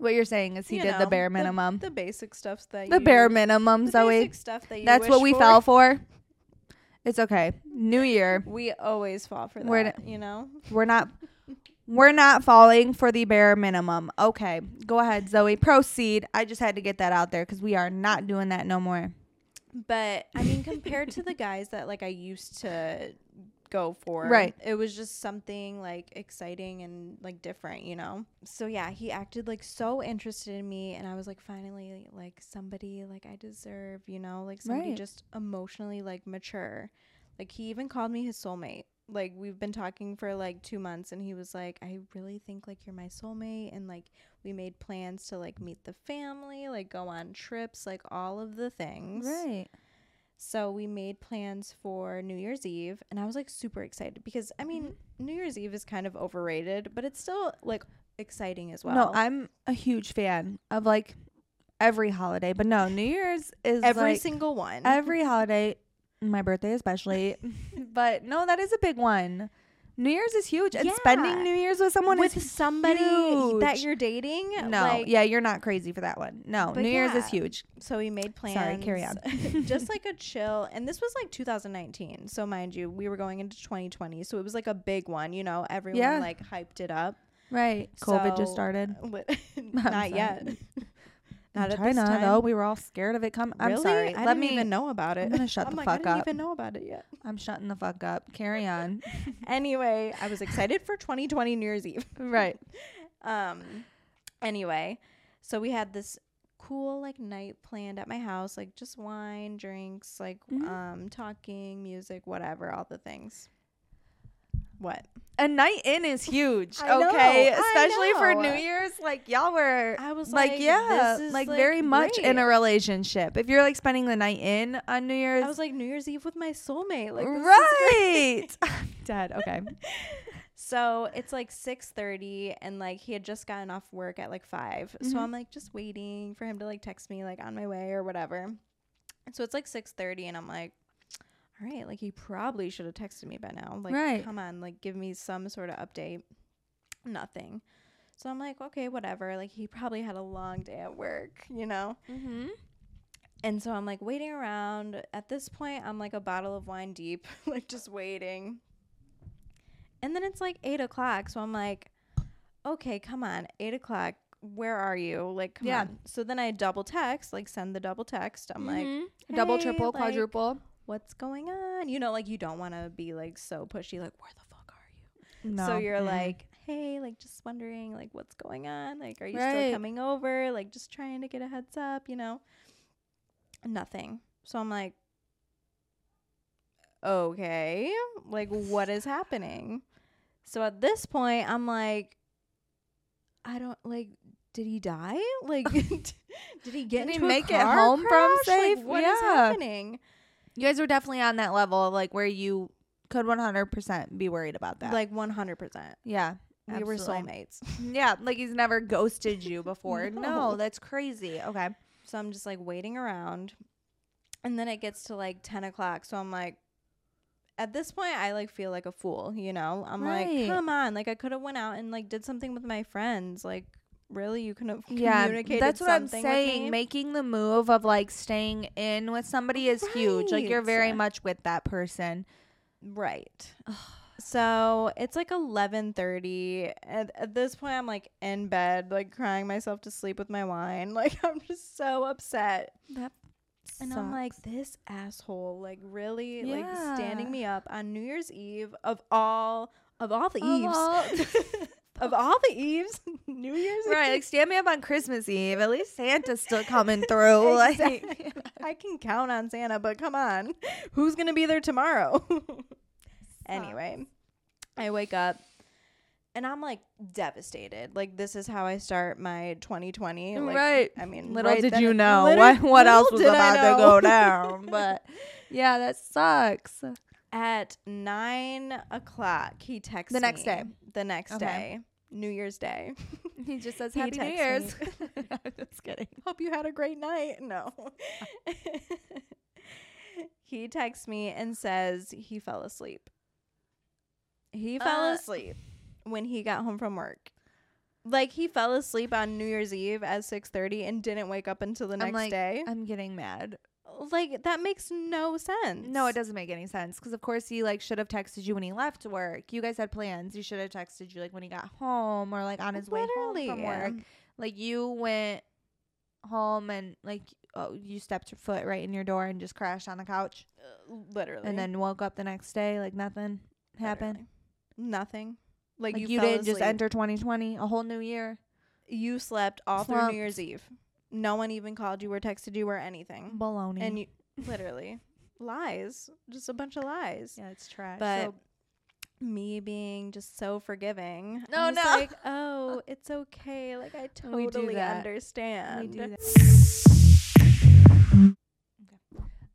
what you're saying is he did know, the bare minimum. The, the basic stuff that the you. The bare minimum, the Zoe. The basic stuff that you That's wish what we for. Fell for. It's okay. New year. We always fall for that, we're, you know? We're not. We're not falling for the bare minimum. Okay. Go ahead, Zoe. Proceed. I just had to get that out there because we are not doing that no more. But I mean, compared to the guys that like I used to go for, right, it was just something like exciting and like different, you know? So yeah, he acted like so interested in me, and I was like, finally, like somebody like I deserve, you know, like somebody right. just emotionally like mature. Like he even called me his soulmate. Like we've been talking for like two months, and he was like, I really think like you're my soulmate, and like we made plans to like meet the family, like go on trips, like all of the things. Right. So we made plans for New Year's Eve, and I was like super excited because I mean, mm-hmm. New Year's Eve is kind of overrated, but it's still like exciting as well. No, I'm a huge fan of like every holiday, but no, New Year's is every like, single one. Every holiday, my birthday especially. But no, that is a big one. New Year's is huge, and yeah. spending New Year's with someone with is somebody huge. That you're dating. No, like, yeah, you're not crazy for that one. No, New yeah. Year's is huge. So we made plans. Sorry, carry on. Just like a chill, and this was like two thousand nineteen. So mind you, we were going into twenty twenty, so it was like a big one. You know, everyone yeah. like hyped it up. Right. So COVID just started. Not yet. Not at this time. Though we were all scared of it coming. Really? I'm sorry. I Let didn't me even know about it. I'm gonna shut I'm the like, fuck up. I didn't up. even know about it yet. I'm shutting the fuck up. Carry on. Anyway, I was excited for twenty twenty New Year's Eve. Right. Um. Anyway, so we had this cool like night planned at my house, like just wine, drinks, like mm-hmm. um, talking, music, whatever, all the things. What? A night in is huge, I okay? Know, Especially for New Year's. Like, y'all were, I was like, like yeah, this is like, like very much great. In a relationship. If you're like spending the night in on New Year's. I was like, New Year's Eve with my soulmate. Like, this right. Is great. I'm dead. Okay. So it's like six thirty and like he had just gotten off work at like five. Mm-hmm. So I'm like just waiting for him to like text me like on my way or whatever. And so it's like six thirty and I'm like, all right, like he probably should have texted me by now. Like, right. Come on, like give me some sort of update. Nothing. So I'm like, okay, whatever. Like he probably had a long day at work, you know? Mm-hmm. And so I'm like waiting around. At this point, I'm like a bottle of wine deep, like just waiting. And then it's like eight o'clock. So I'm like, okay, come on, eight o'clock. Where are you? Like, come yeah. on. So then I double text, like send the double text. I'm mm-hmm. like, hey, double, triple, like, quadruple. What's going on? You know, like you don't want to be like so pushy, like where the fuck are you? No. So you're mm. like, hey, like just wondering like what's going on? Like, are you right. still coming over? Like just trying to get a heads up, you know? Nothing. So I'm like, okay, like what is happening? So at this point, I'm like, I don't like, did he die? Like, did he get did into he a make car it home crash? From safe? Like, what yeah. is happening? You guys were definitely on that level of like where you could one hundred percent be worried about that. Like one hundred percent. Yeah. We were soulmates. Yeah. Like he's never ghosted you before. no. no. That's crazy. Okay. So I'm just like waiting around and then it gets to like ten o'clock. So I'm like, at this point, I like feel like a fool, you know? I'm right. like, come on. Like I could have went out and like did something with my friends. Like really, you couldn't have communicated yeah, that's what I'm saying. Making the move of like staying in with somebody is right. huge. Like you're very much with that person, right? So it's like eleven thirty. At, at this point, I'm like in bed, like crying myself to sleep with my wine. Like I'm just so upset. That and sucks. I'm like, this asshole, like really, yeah. like standing me up on New Year's Eve of all of all the of eves. All- Of all the Eves, New Year's Eve. Right, like stand me up on Christmas Eve. At least Santa's still coming through. Exactly. Like, I can count on Santa, but come on. Who's going to be there tomorrow? Anyway, I wake up and I'm like devastated. Like this is how I start my twenty twenty. Like, right. I mean, little right did then, you know what, what else was about to go down. But yeah, that sucks. At nine o'clock, he texts me. The next me. day. The next okay. day. New Year's Day. He just says, Happy New Year's. I'm just kidding. Hope you had a great night. No. He texts me and says he fell asleep. He fell uh, asleep when he got home from work. Like, he fell asleep on New Year's Eve at six thirty and didn't wake up until the I'm next like, day. I'm getting mad. Like, that makes no sense. No, it doesn't make any sense. Because, of course, he, like, should have texted you when he left work. You guys had plans. He should have texted you, like, when he got home or, like, on his Literally. way home from work. Like, you went home and, like, oh, you stepped your foot right in your door and just crashed on the couch. Uh, literally. And then woke up the next day. Like, nothing happened. Literally. Nothing. Like, like you, you didn't just enter twenty twenty, a whole new year. You slept all Slumped. through New Year's Eve. No one even called you or texted you or anything. Baloney. And you literally lies, just a bunch of lies. Yeah, it's trash. But so, me being just so forgiving. No, I'm no. Just like, oh, it's okay. Like I totally we do that. understand. We do that. Okay.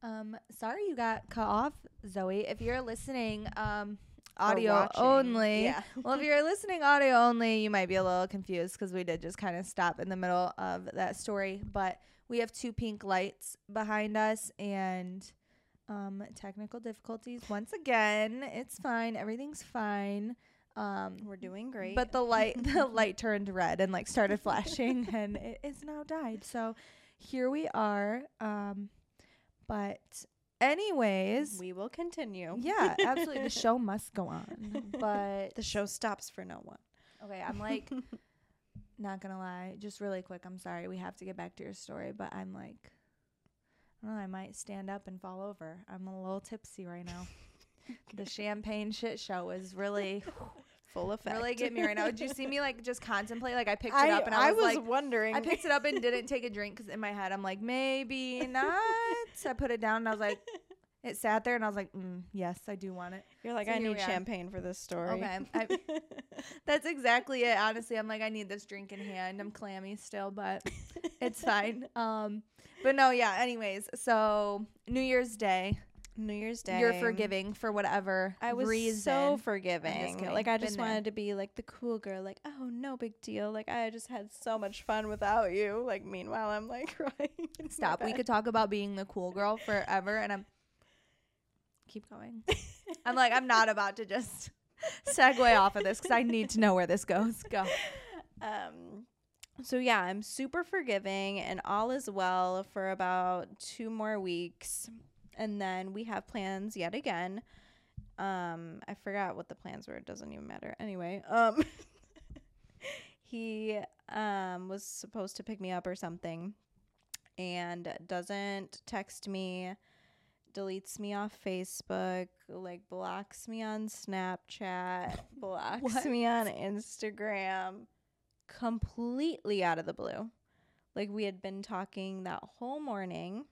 Um, sorry you got cut off, Zoe. If you're listening, um. audio only yeah well if you're listening audio only, you might be a little confused because we did just kind of stop in the middle of that story, but we have two pink lights behind us and um technical difficulties once again. It's fine, everything's fine. Um we're doing great, but the light the light turned red and like started flashing and it is now died, so here we are. Um but anyways, we will continue. Yeah, absolutely. The show must go on, but the show stops for no one. Okay, I'm like, not gonna lie, just really quick. I'm sorry, we have to get back to your story, but I'm like, I don't know, I might stand up and fall over. I'm a little tipsy right now. The champagne shit show is really full effect. Really get me right now. Did you see me like just contemplate? Like I picked I, it up and I, I was, was like, wondering. I picked it up and didn't take a drink because in my head I'm like, maybe not. I put it down and I was like, It sat there and I was like, mm, yes, I do want it. You're like, so I need champagne for this story. Okay. I, that's exactly it. Honestly, I'm like, I need this drink in hand. I'm clammy still, but it's fine. Um, but no, yeah. Anyways, so New Year's Day. New Year's Day. You're forgiving for whatever I was reason. So forgiving. Like, I just Been wanted there. to be, like, the cool girl. Like, oh, no big deal. Like, I just had so much fun without you. Like, meanwhile, I'm, like, crying. Stop. We could talk about being the cool girl forever, and I'm... Keep going. I'm, like, I'm not about to just segue off of this because I need to know where this goes. Go. Um... So, yeah, I'm super forgiving, and all is well for about two more weeks. And then we have plans yet again. Um, I forgot what the plans were. It doesn't even matter. Anyway, um, he um, was supposed to pick me up or something and doesn't text me, deletes me off Facebook, like blocks me on Snapchat, blocks what? me on Instagram, completely out of the blue. Like, we had been talking that whole morning.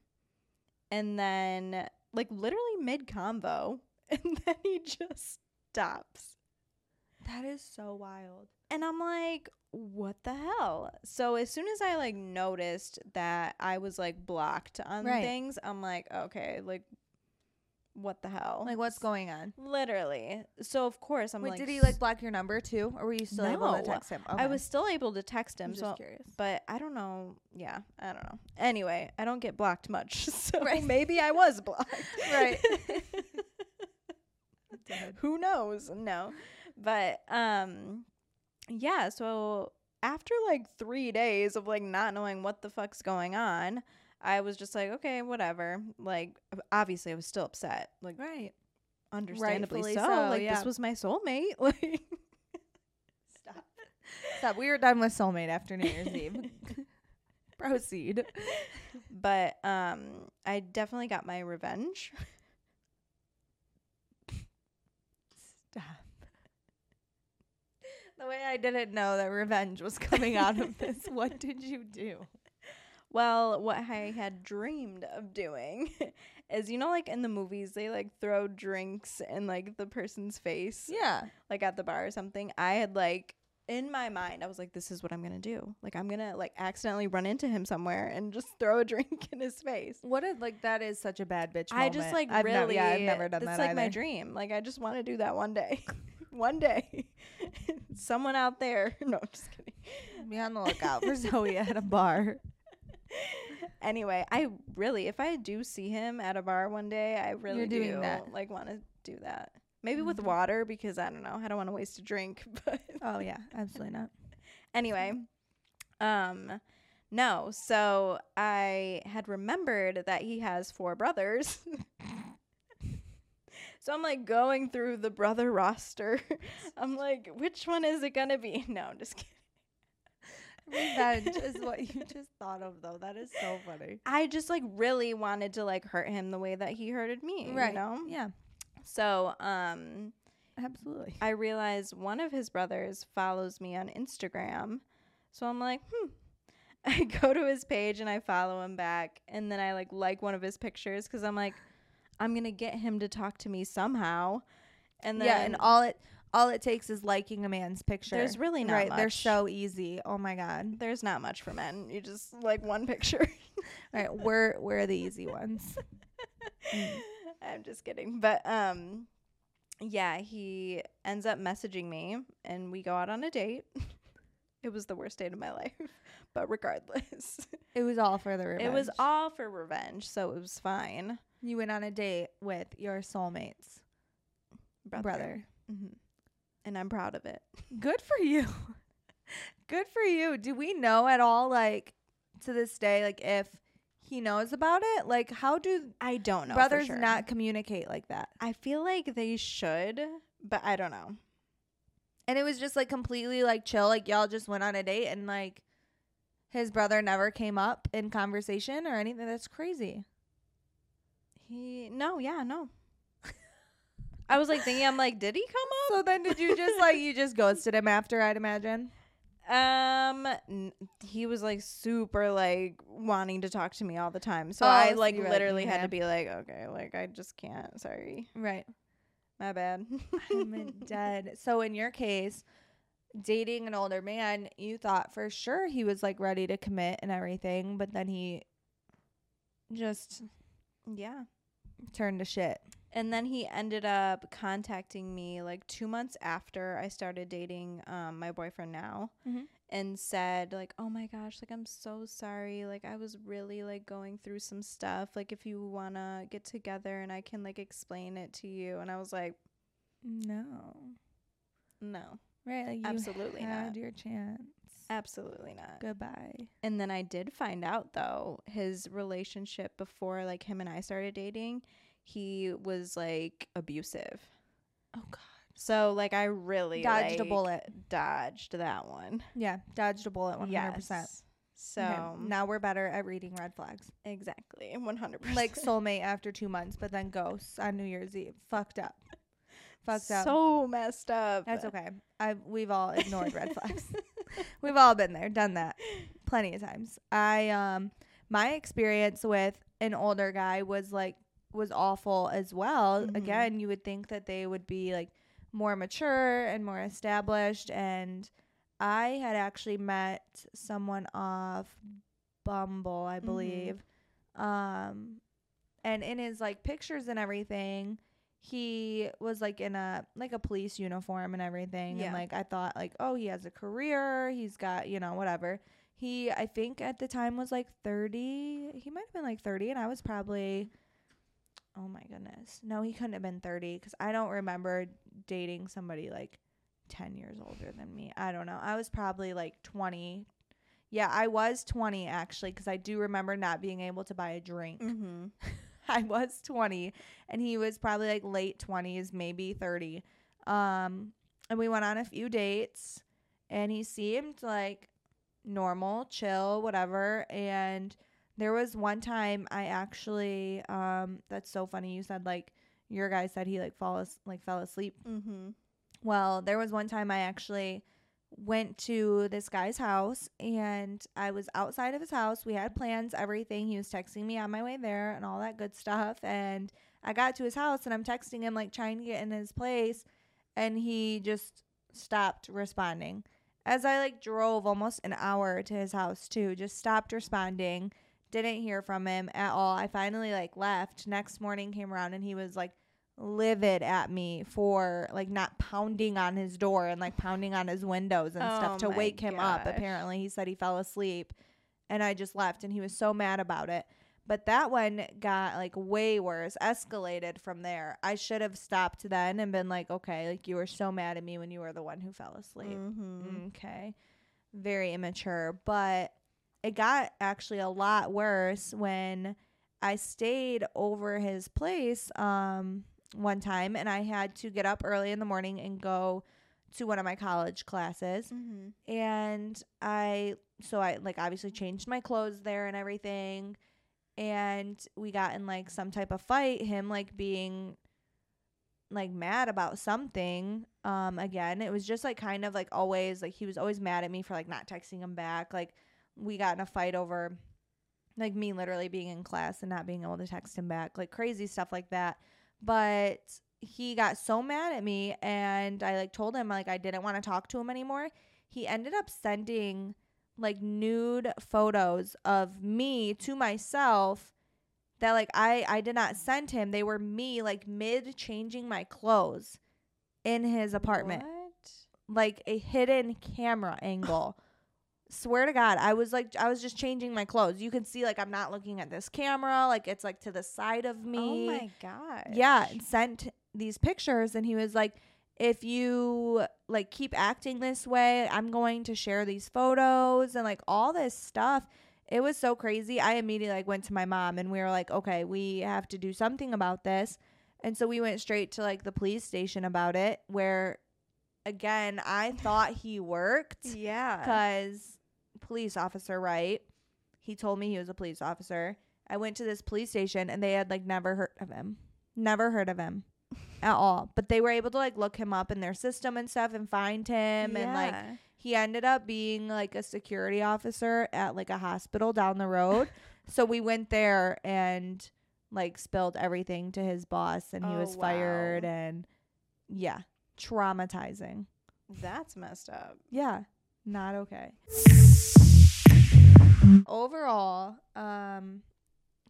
And then, like, literally mid-convo, and then he just stops. That is so wild. And I'm like, what the hell? So as soon as I, like, noticed that I was, like, blocked on right. things, I'm like, okay, like, what the hell? Like, what's going on? Literally. So, of course, I'm Wait, like... Wait, did he, like, block your number, too? Or were you still no. able to text him? Okay. I was still able to text him. I'm so just curious. But I don't know. Yeah, I don't know. Anyway, I don't get blocked much. So right. maybe I was blocked. Right. Who knows? No. But, um, yeah, so after, like, three days of, like, not knowing what the fuck's going on... I was just like, okay, whatever. Like, obviously, I was still upset. Like, right, understandably Rightfully so. so. Like, yeah. This was my soulmate. Like, stop, stop. We were done with soulmate after New Year's Eve. Proceed. But um, I definitely got my revenge. Stop. The way I didn't know that revenge was coming out of this. What did you do? Well, what I had dreamed of doing is, you know, like in the movies, they like throw drinks in like the person's face. Yeah. Like at the bar or something. I had like in my mind, I was like, this is what I'm going to do. Like, I'm going to like accidentally run into him somewhere and just throw a drink in his face. What if like that is such a bad bitch moment. I just like I've really. Never, yeah, I've never done that. It's like either. My dream. Like, I just want to do that one day. One day, someone out there. No, I'm just kidding. Be on the lookout for Zoe at a bar. Anyway, I really, if I do see him at a bar one day, I really You're doing do that. Like want to do that. Maybe mm-hmm. with water, because I don't know, I don't want to waste a drink. But oh yeah, absolutely not. Anyway, um, no. So I had remembered that he has four brothers. So I'm like going through the brother roster. I'm like, which one is it gonna be? No, I'm just kidding. Revenge is what you just thought of, though. That is so funny. I just like really wanted to like hurt him the way that he hurted me, right? You know? Yeah. So, um, absolutely. I realized one of his brothers follows me on Instagram, so I'm like, hmm. I go to his page and I follow him back, and then I like like one of his pictures because I'm like, I'm gonna get him to talk to me somehow, and then yeah, and all it. All it takes is liking a man's picture. There's really not right? much. They're so easy. Oh, my God. There's not much for men. You just like one picture. Right. We're, we're the easy ones. Mm. I'm just kidding. But, um, yeah, he ends up messaging me, and we go out on a date. It was the worst date of my life. But regardless. It was all for the revenge. It was all for revenge, so it was fine. You went on a date with your soulmate's brother. brother. Mm-hmm. And I'm proud of it. Good for you. Good for you. Do we know at all, like, to this day, like, if he knows about it? Like, how do I don't know brothers for sure. not communicate like that? I feel like they should, but I don't know. And it was just, like, completely, like, chill. Like, y'all just went on a date and, like, his brother never came up in conversation or anything. That's crazy. He, no, yeah, no. I was like thinking, I'm like, did he come up? So then did you just like, you just ghosted him after, I'd imagine? Um, he was like super like wanting to talk to me all the time, so oh, I like so literally right. had yeah. to be like, okay, like I just can't. Sorry, right? My bad. I'm dead. So in your case, dating an older man, you thought for sure he was like ready to commit and everything, but then he just yeah turned to shit. And then he ended up contacting me like two months after I started dating um, my boyfriend now, mm-hmm. and said like, oh my gosh, like I'm so sorry. Like I was really like going through some stuff. Like if you want to get together and I can like explain it to you. And I was like, no, no, right. Like, you absolutely had not your chance. Absolutely not. Goodbye. And then I did find out though, his relationship before like him and I started dating, he was like abusive. Oh god. So like I really dodged like, a bullet. Dodged that one. Yeah, dodged a bullet one hundred percent. So okay. Now we're better at reading red flags. Exactly. One hundred percent. Like soulmate after two months, but then ghosts on New Year's Eve. Fucked up. Fucked so up. So messed up. That's okay. I've we've all ignored red flags. We've all been there, done that plenty of times. I um my experience with an older guy was like was awful as well. Mm-hmm. Again, you would think that they would be like more mature and more established, and I had actually met someone off Bumble, I believe. Mm-hmm. Um and in his like pictures and everything, he was like in a like a police uniform and everything. Yeah. And like I thought like, oh, he has a career, he's got, you know, whatever. He I think at the time was like thirty. He might have been like thirty and I was probably oh my goodness. No, he couldn't have been thirty because I don't remember dating somebody like ten years older than me. I don't know. I was probably like twenty. Yeah, I was twenty actually because I do remember not being able to buy a drink. Mm-hmm. I was twenty and he was probably like late twenties, maybe thirty. Um, and we went on a few dates and he seemed like normal, chill, whatever. And there was one time I actually, um, that's so funny. You said like your guy said he like fall as- like fell asleep. Mm-hmm. Well, there was one time I actually went to this guy's house and I was outside of his house. We had plans, everything. He was texting me on my way there and all that good stuff. And I got to his house and I'm texting him like trying to get in his place, and he just stopped responding. As I like drove almost an hour to his house too, just stopped responding. Didn't hear from him at all. I finally like left. Next morning came around and he was like livid at me for like not pounding on his door and like pounding on his windows and oh stuff to wake gosh. him up. Apparently he said he fell asleep and I just left and he was so mad about it. But that one got like way worse, escalated from there. I should have stopped then and been like, okay, like you were so mad at me when you were the one who fell asleep. Mm-hmm. Okay. Very immature. But it got actually a lot worse when I stayed over his place um, one time and I had to get up early in the morning and go to one of my college classes. Mm-hmm. And I, so I like obviously changed my clothes there and everything. And we got in like some type of fight, him like being like mad about something. Um, again, it was just like kind of like always like he was always mad at me for like not texting him back. Like, we got in a fight over like me literally being in class and not being able to text him back, like crazy stuff like that. But he got so mad at me and I like told him like I didn't want to talk to him anymore. He ended up sending like nude photos of me to myself that like I, I did not send him. They were me like mid changing my clothes in his apartment. What? Like a hidden camera angle. Swear to God, I was like, I was just changing my clothes. You can see like I'm not looking at this camera. Like it's like to the side of me. Oh my God. Yeah. And sent these pictures and he was like, if you like keep acting this way, I'm going to share these photos and like all this stuff. It was so crazy. I immediately like went to my mom and we were like, okay, we have to do something about this. And so we went straight to like the police station about it, where again, I thought he worked. Yeah. Because police officer, right? He told me he was a police officer. I went to this police station and they had like never heard of him. Never heard of him. at all. But they were able to like look him up in their system and stuff and find him. Yeah. And like he ended up being like a security officer at like a hospital down the road. So we went there and like spilled everything to his boss, and oh, he was wow. fired. And yeah, traumatizing. That's messed up. Yeah, not okay. Overall, um,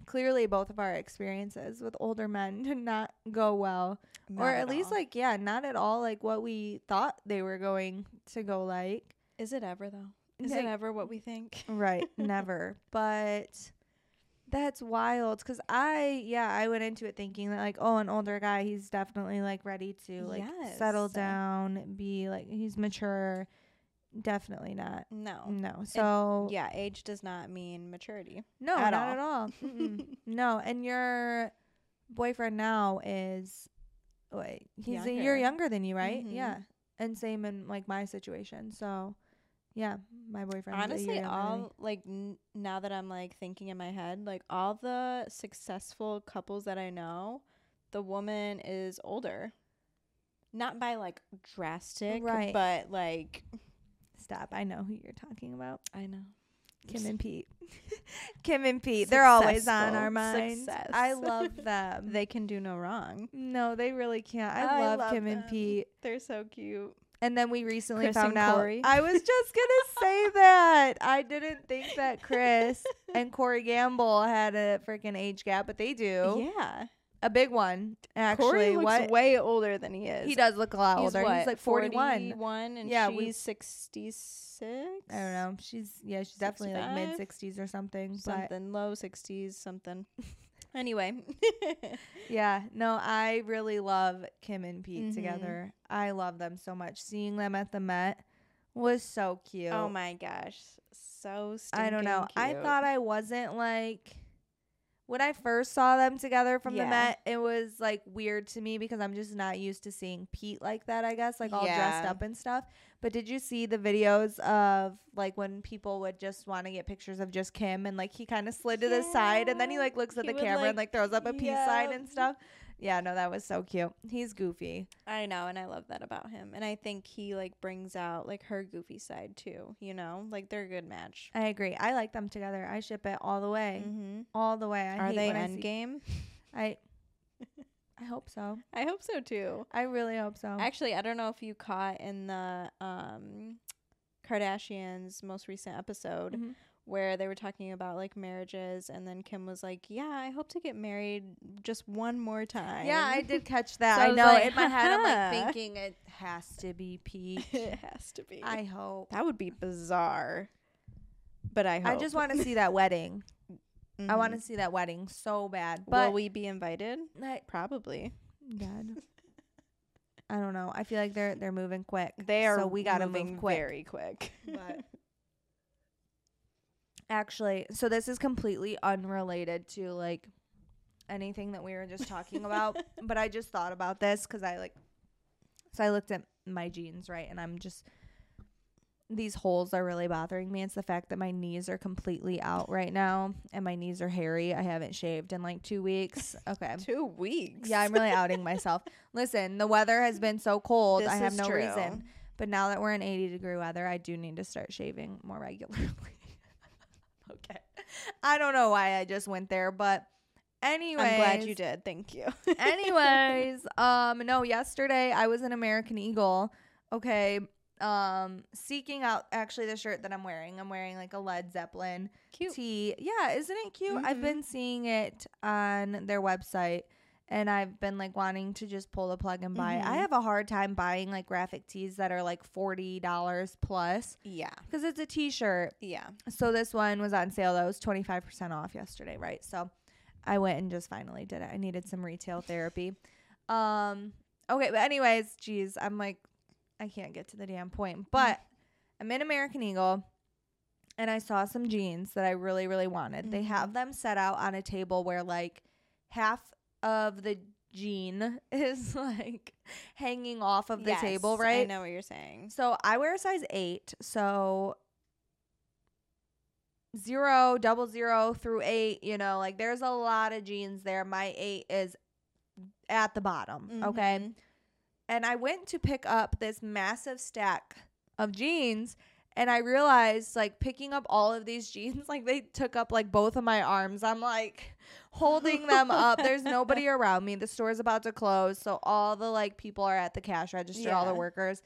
clearly both of our experiences with older men did not go well, not or at, at least all. Like, yeah, not at all like what we thought they were going to go like. Is it ever though? Is like, it ever what we think? Right. Never. But that's wild because I, yeah, I went into it thinking that like, oh, an older guy, he's definitely like ready to like yes. settle down, be like, he's mature. Definitely not. No. No. So. It, yeah. Age does not mean maturity. No, at not all. at all. Mm-mm. No. And your boyfriend now is, wait, he's younger. a year younger than you, right? Mm-hmm. Yeah. And same in like my situation. So. Yeah, my boyfriend. Honestly, all like n- now that I'm like thinking in my head, like all the successful couples that I know, the woman is older. Not by like drastic, right. but like stop. I know who you're talking about. I know. Kim and Pete. Kim and Pete. Successful. They're always on our minds. Success. I love them. They can do no wrong. No, they really can't. I, I love, love Kim them. and Pete. They're so cute. And then we recently Chris found out. I was just going to say that. I didn't think that Chris and Corey Gamble had a freaking age gap, but they do. Yeah. A big one, actually. Corey looks what? way older than he is. He does look a lot He's older. What? He's like forty-one. forty-one and yeah, she's sixty-six. I don't know. She's, yeah, she's definitely sixty-five? Like mid-sixties or something. Something, low sixties, something. Anyway. Yeah. No, I really love Kim and Pete mm-hmm. together. I love them so much. Seeing them at the Met was so cute. Oh, my gosh. So stinking I don't know. Cute. I thought I wasn't like... When I first saw them together from yeah. the Met, it was like weird to me because I'm just not used to seeing Pete like that, I guess, like all yeah. dressed up and stuff. But did you see the videos of like when people would just want to get pictures of just Kim and like he kind of slid yeah. to the side and then he like looks at he the camera like, and like throws up a peace yeah. sign and stuff? Yeah, no, that was so cute. He's goofy. I know, and I love that about him. And I think he like brings out like her goofy side too, you know? Like they're a good match. I agree. I like them together. I ship it all the way. Mm-hmm. All the way. I Are hate they endgame? I I hope so. I hope so too. I really hope so. Actually, I don't know if you caught in the um Kardashians most recent episode mm-hmm. where they were talking about like marriages, and then Kim was like, yeah, I hope to get married just one more time. Yeah, I did catch that. So I, I know like, in my head I'm like thinking it has to be Pete. It has to be. I hope. That would be bizarre. But I hope. I just want to see that wedding. Mm-hmm. I want to see that wedding so bad. But will we be invited? I, Probably. God. I don't know. I feel like they're they're moving quick. They are. So we got to move quick. Very quick. But actually, so this is completely unrelated to like anything that we were just talking about, but I just thought about this because I like, so I looked at my jeans, right? And I'm just, these holes are really bothering me. It's the fact that my knees are completely out right now and my knees are hairy. I haven't shaved in like two weeks. Okay. Two weeks. Yeah, I'm really outing myself. Listen, the weather has been so cold. This I have no true. reason. But now that we're in eighty degree weather, I do need to start shaving more regularly. Okay. I don't know why I just went there, but anyways. I'm glad you did. Thank you. Anyways, um, no, yesterday I was an American Eagle, okay, um, seeking out actually the shirt that I'm wearing. I'm wearing like a Led Zeppelin cute. tee. Yeah, isn't it cute? Mm-hmm. I've been seeing it on their website, and I've been like wanting to just pull the plug and buy mm-hmm. it. I have a hard time buying like graphic tees that are like forty dollars plus. Yeah. Because it's a t-shirt. Yeah. So this one was on sale. That was twenty-five percent off yesterday, right? So I went and just finally did it. I needed some retail therapy. Um. Okay. But anyways, geez, I'm like, I can't get to the damn point. But I'm in American Eagle, and I saw some jeans that I really, really wanted. Mm-hmm. They have them set out on a table where like half of the jean is like hanging off of the yes, table, right? I know what you're saying. So I wear a size eight, so zero, double zero through eight, you know, like there's a lot of jeans there. My eight is at the bottom. Mm-hmm. Okay. And I went to pick up this massive stack of jeans, and I realized, like, picking up all of these jeans, like, they took up, like, both of my arms. I'm, like, holding them up. There's nobody around me. The store's about to close. So all the, like, people are at the cash register, yeah. all the workers.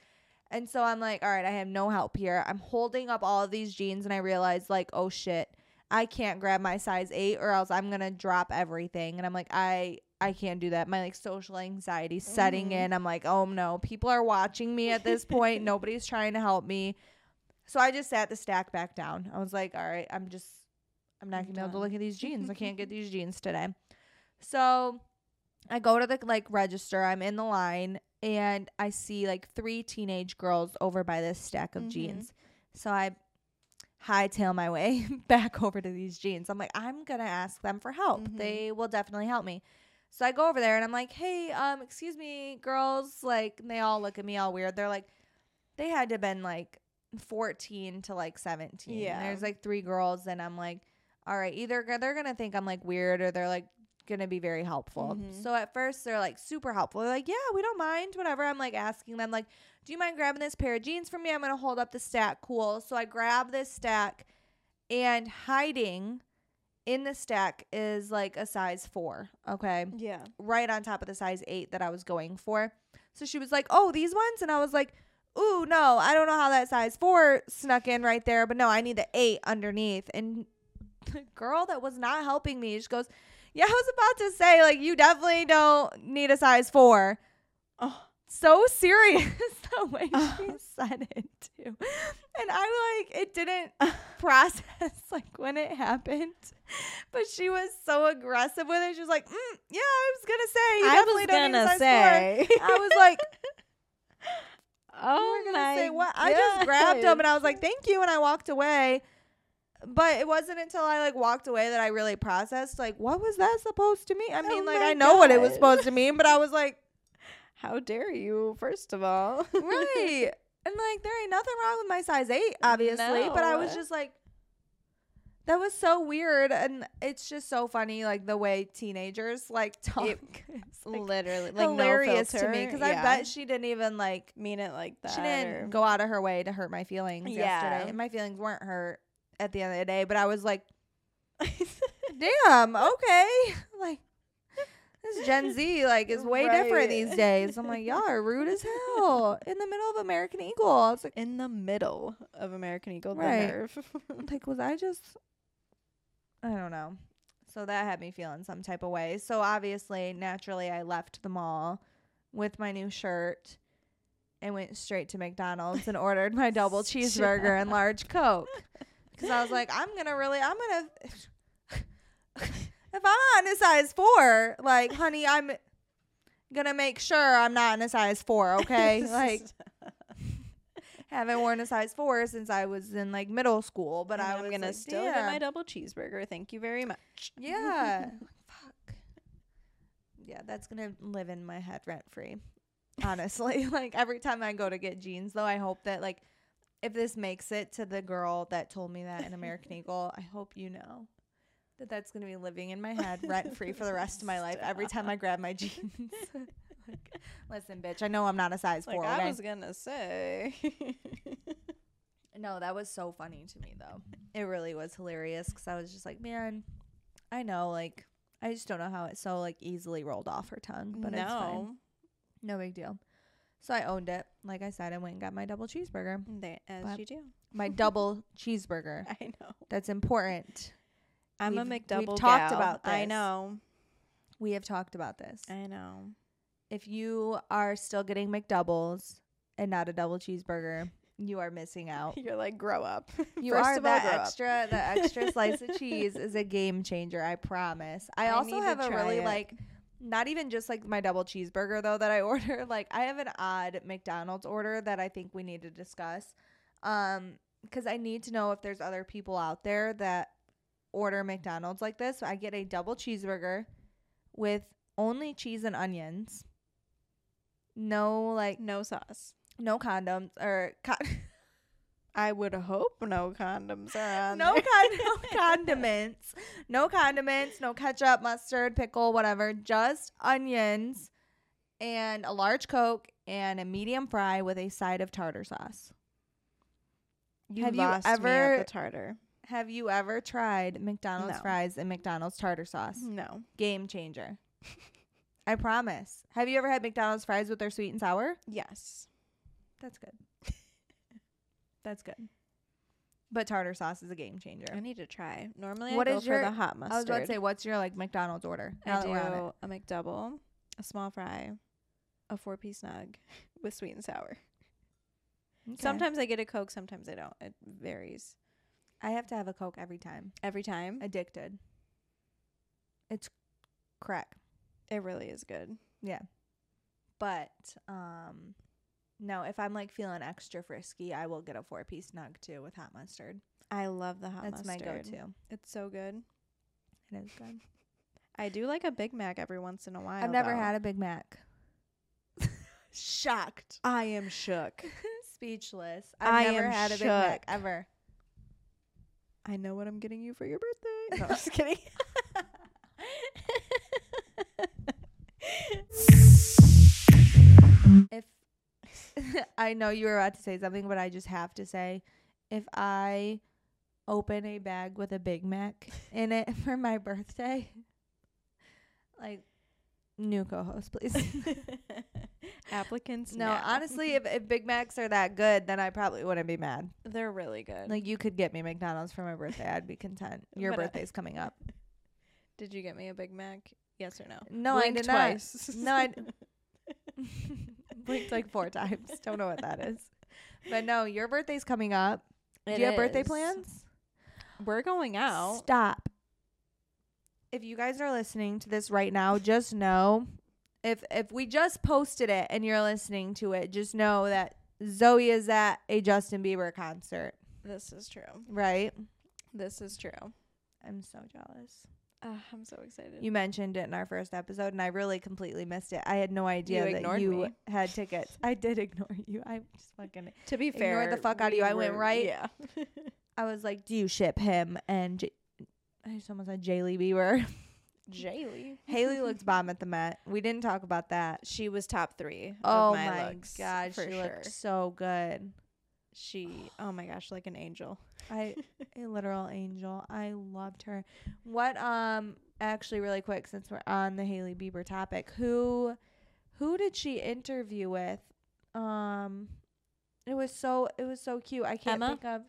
And so I'm, like, all right, I have no help here. I'm holding up all of these jeans, and I realized, like, oh, shit, I can't grab my size eight or else I'm going to drop everything. And I'm, like, I... I can't do that. My, like, social anxiety setting mm. in. I'm like, oh, no. People are watching me at this point. Nobody's trying to help me. So I just sat the stack back down. I was like, all right, I'm just, I'm not going to be able to look at these jeans. I can't get these jeans today. So I go to the, like, register. I'm in the line. And I see, like, three teenage girls over by this stack of mm-hmm. jeans. So I hightail my way back over to these jeans. I'm like, I'm going to ask them for help. Mm-hmm. They will definitely help me. So I go over there and I'm like, hey, um, excuse me, girls. Like, and they all look at me all weird. They're like, they had to have been like fourteen to like seventeen. Yeah. And there's like three girls. And I'm like, all right, either they're going to think I'm like weird or they're like going to be very helpful. Mm-hmm. So at first they're like super helpful. They're like, yeah, we don't mind. Whatever. I'm like asking them like, do you mind grabbing this pair of jeans for me? I'm going to hold up the stack. Cool. So I grab this stack, and hiding in the stack is like a size four, okay? Yeah. Right on top of the size eight that I was going for. So she was like, oh, these ones? And I was like, ooh, no, I don't know how that size four snuck in right there, but no, I need the eight underneath. And the girl that was not helping me, she goes, yeah, I was about to say, like, you definitely don't need a size four. Oh. So serious the way she said it too, and I like it didn't process like when it happened, but she was so aggressive with it. She was like, mm, "Yeah, I was gonna say, you I definitely was don't gonna say." I was like, "Oh, you were gonna my say what?" I just grabbed him and I was like, "Thank you," and I walked away. But it wasn't until I like walked away that I really processed like what was that supposed to mean? I mean, oh like I know God. What it was supposed to mean, but I was like, how dare you, first of all. Right. And, like, there ain't nothing wrong with my size eight, obviously. No. But I was just, like, that was so weird. And it's just so funny, like, the way teenagers, like, talk. It, it's like, literally. Like, hilarious no filter. To me. Because yeah. I bet she didn't even, like, mean it like that. She didn't or... go out of her way to hurt my feelings yeah. yesterday. And my feelings weren't hurt at the end of the day. But I was like, damn, okay. Like. This Gen Z, like, is way right. different these days. I'm like, y'all are rude as hell. In the middle of American Eagle. I was like, in the middle of American Eagle. Right. The nerve. Like, was I just... I don't know. So that had me feeling some type of way. So, obviously, naturally, I left the mall with my new shirt and went straight to McDonald's and ordered my double cheeseburger and large Coke. Because I was like, I'm going to really... I'm going to... If I'm not in a size four, like, honey, I'm going to make sure I'm not in a size four, okay? Like, haven't worn a size four since I was in, like, middle school. But and I was going like, to still get my double cheeseburger. Thank you very much. Yeah. Fuck. Yeah, that's going to live in my head rent-free, honestly. Like, every time I go to get jeans, though, I hope that, like, if this makes it to the girl that told me that in American Eagle, I hope you know. That that's going to be living in my head rent-free for the rest of my life every time I grab my jeans. Like, listen, bitch, I know I'm not a size like four. I right? was going to say. No, that was so funny to me, though. It really was hilarious because I was just like, man, I know. Like, I just don't know how it so, like, easily rolled off her tongue. But no. It's fine. No big deal. So I owned it. Like I said, I went and got my double cheeseburger. They, as but you do. My double cheeseburger. I know. That's important. I'm we've, a McDouble We've talked gal. About this. I know. We have talked about this. I know. If you are still getting McDoubles and not a double cheeseburger, you are missing out. You're like, grow up. You First are of that all, extra. Up. The extra slice of cheese is a game changer. I promise. I, I also have a really it. Like, not even just like my double cheeseburger though that I order. Like, I have an odd McDonald's order that I think we need to discuss, um, because I need to know if there's other people out there that order McDonald's like this. I get a double cheeseburger with only cheese and onions, no like no sauce, no condoms or con- I would hope no condoms are on no, con- no condiments no condiments no ketchup, mustard, pickle, whatever, just onions, and a large Coke and a medium fry with a side of tartar sauce. You have lost you ever, me at the tartar. Have you ever tried McDonald's no. fries and McDonald's tartar sauce? No. Game changer. I promise. Have you ever had McDonald's fries with their sweet and sour? Yes. That's good. That's good. But tartar sauce is a game changer. I need to try. Normally what I go is your, for the hot mustard. I was about to say, what's your like McDonald's order? I do a McDouble, a small fry, a four-piece nug with sweet and sour. Okay. Sometimes I get a Coke, sometimes I don't. It varies. I have to have a Coke every time. Every time? Addicted. It's crack. It really is good. Yeah. But um, no, if I'm like feeling extra frisky, I will get a four-piece nug too with hot mustard. I love the hot That's mustard. That's my go-to. It's so good. It is good. I do like a Big Mac every once in a while. I've never though. had a Big Mac. Shocked. I am shook. Speechless. I've I never am had shook. a Big Mac ever. I know what I'm getting you for your birthday. No, I'm just kidding. If I know you were about to say something, but I just have to say, if I open a bag with a Big Mac in it for my birthday, like, new co-host, please. Applicants. No, now. honestly, if, if Big Macs are that good, then I probably wouldn't be mad. They're really good. Like, you could get me McDonald's for my birthday. I'd be content. Your but birthday's I- coming up. Did you get me a Big Mac? Yes or no? No, Blinked I did twice. not. No, I d- blinked like four times. Don't know what that is. But no, your birthday's coming up. It Do you is. have birthday plans? We're going out. Stop. If you guys are listening to this right now, just know if if we just posted it and you're listening to it, just know that Zoe is at a Justin Bieber concert. This is true. Right? This is true. I'm so jealous. Uh, I'm so excited. You mentioned it in our first episode, and I really completely missed it. I had no idea you that you me. had tickets. I did ignore you. I just fucking to be fair, ignored the fuck out of you. Were, I went right. Yeah. I was like, "Do you ship him?" And J- I just almost said Hailey Bieber. Hailey. Hailey looked bomb at the Met. We didn't talk about that. She was top three. Oh of my, my looks, god, she sure. looked so good. She, oh my gosh, like an angel. I a literal angel. I loved her. What um actually really quick, since we're on the Hailey Bieber topic, who who did she interview with? Um it was so it was so cute. I can't Emma? think of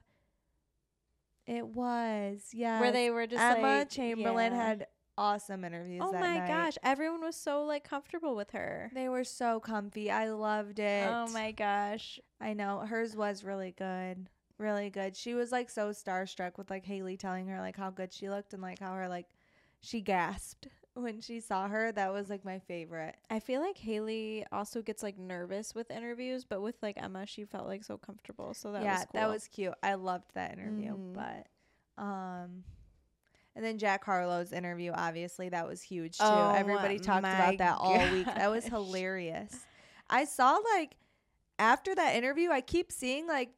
it was, yeah. Where they were just Emma like Emma Chamberlain yeah. had awesome interviews. Oh that my night. gosh, everyone was so like comfortable with her. They were so comfy. I loved it. Oh my gosh. I know, hers was really good, really good. She was like so starstruck with like Hailey telling her like how good she looked and like how her like she gasped when she saw her. That was like my favorite. I feel like Hailey also gets like nervous with interviews, but with like Emma, she felt like so comfortable. So that yeah, was cool. that was cute. I loved that interview, mm. but um. And then Jack Harlow's interview, obviously, that was huge, too. Oh, everybody talked about that all gosh. week. That was hilarious. I saw, like, after that interview, I keep seeing, like,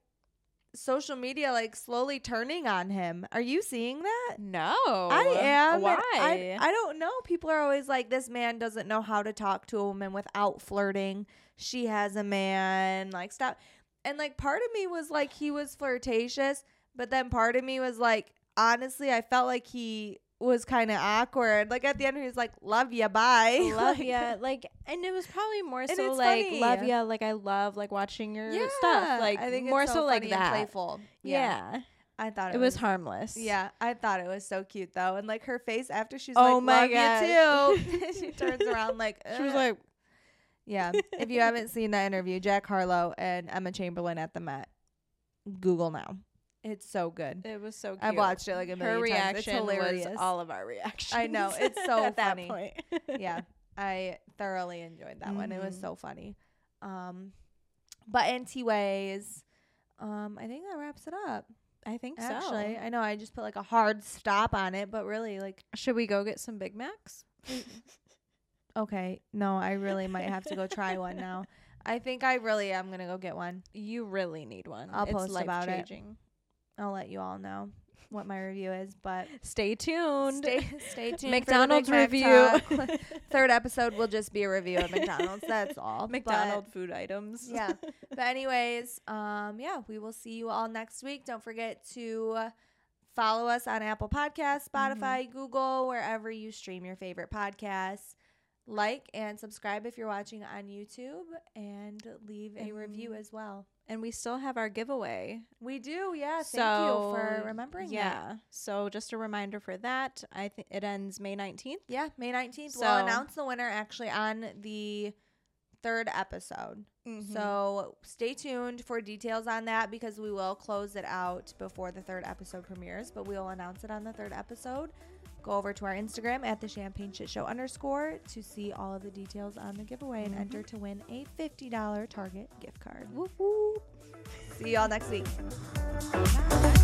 social media, like, slowly turning on him. Are you seeing that? No. I am. Why? I, I don't know. People are always like, this man doesn't know how to talk to a woman without flirting. She has a man. Like, stop. And, like, part of me was like, he was flirtatious. But then part of me was like, honestly, I felt like he was kind of awkward. Like, at the end, he was like, love ya, bye. Love like, ya. Like, and it was probably more so, like, funny. love ya. Like, I love, like, watching your yeah, stuff. Like, I think more it's so, so funny like that. And playful. Yeah. yeah. I thought it, it was, was harmless. Yeah. I thought it was so cute, though. And, like, her face after she's oh like, my love ya, too. She turns around, like, ugh. She was like. Yeah. If you haven't seen that interview, Jack Harlow and Emma Chamberlain at the Met, Google now. It's so good. It was so cute. I've watched it like a million Her reaction times. It's hilarious. Was all of our reactions. I know. It's so At funny. That point. Yeah. I thoroughly enjoyed that mm-hmm. one. It was so funny. Um, but anyways, um, I think that wraps it up. I think Actually, so. Actually, I know. I just put like a hard stop on it, but really like. Should we go get some Big Macs? Okay. No, I really might have to go try one now. I think I really am going to go get one. You really need one. I'll it's post about it. It's life-changing. I'll let you all know. what my review is, but stay tuned. Stay, stay tuned. McDonald's review. Third episode will just be a review of McDonald's. That's all. McDonald's food items. Yeah. But anyways, um, yeah, we will see you all next week. Don't forget to follow us on Apple Podcasts, Spotify, mm-hmm. Google, wherever you stream your favorite podcasts. Like and subscribe if you're watching on YouTube, and leave a mm. review as well. And we still have our giveaway. We do, yeah. So, thank you for remembering. Yeah. It. So just a reminder for that. I think it ends May nineteenth. Yeah, May nineteenth. So, we'll announce the winner actually on the third episode. Mm-hmm. So stay tuned for details on that, because we will close it out before the third episode premieres, but we will announce it on the third episode. Go over to our Instagram at the Champagne Shit Show underscore to see all of the details on the giveaway and mm-hmm. enter to win a fifty dollars Target gift card. Woo-hoo. See y'all next week. Bye.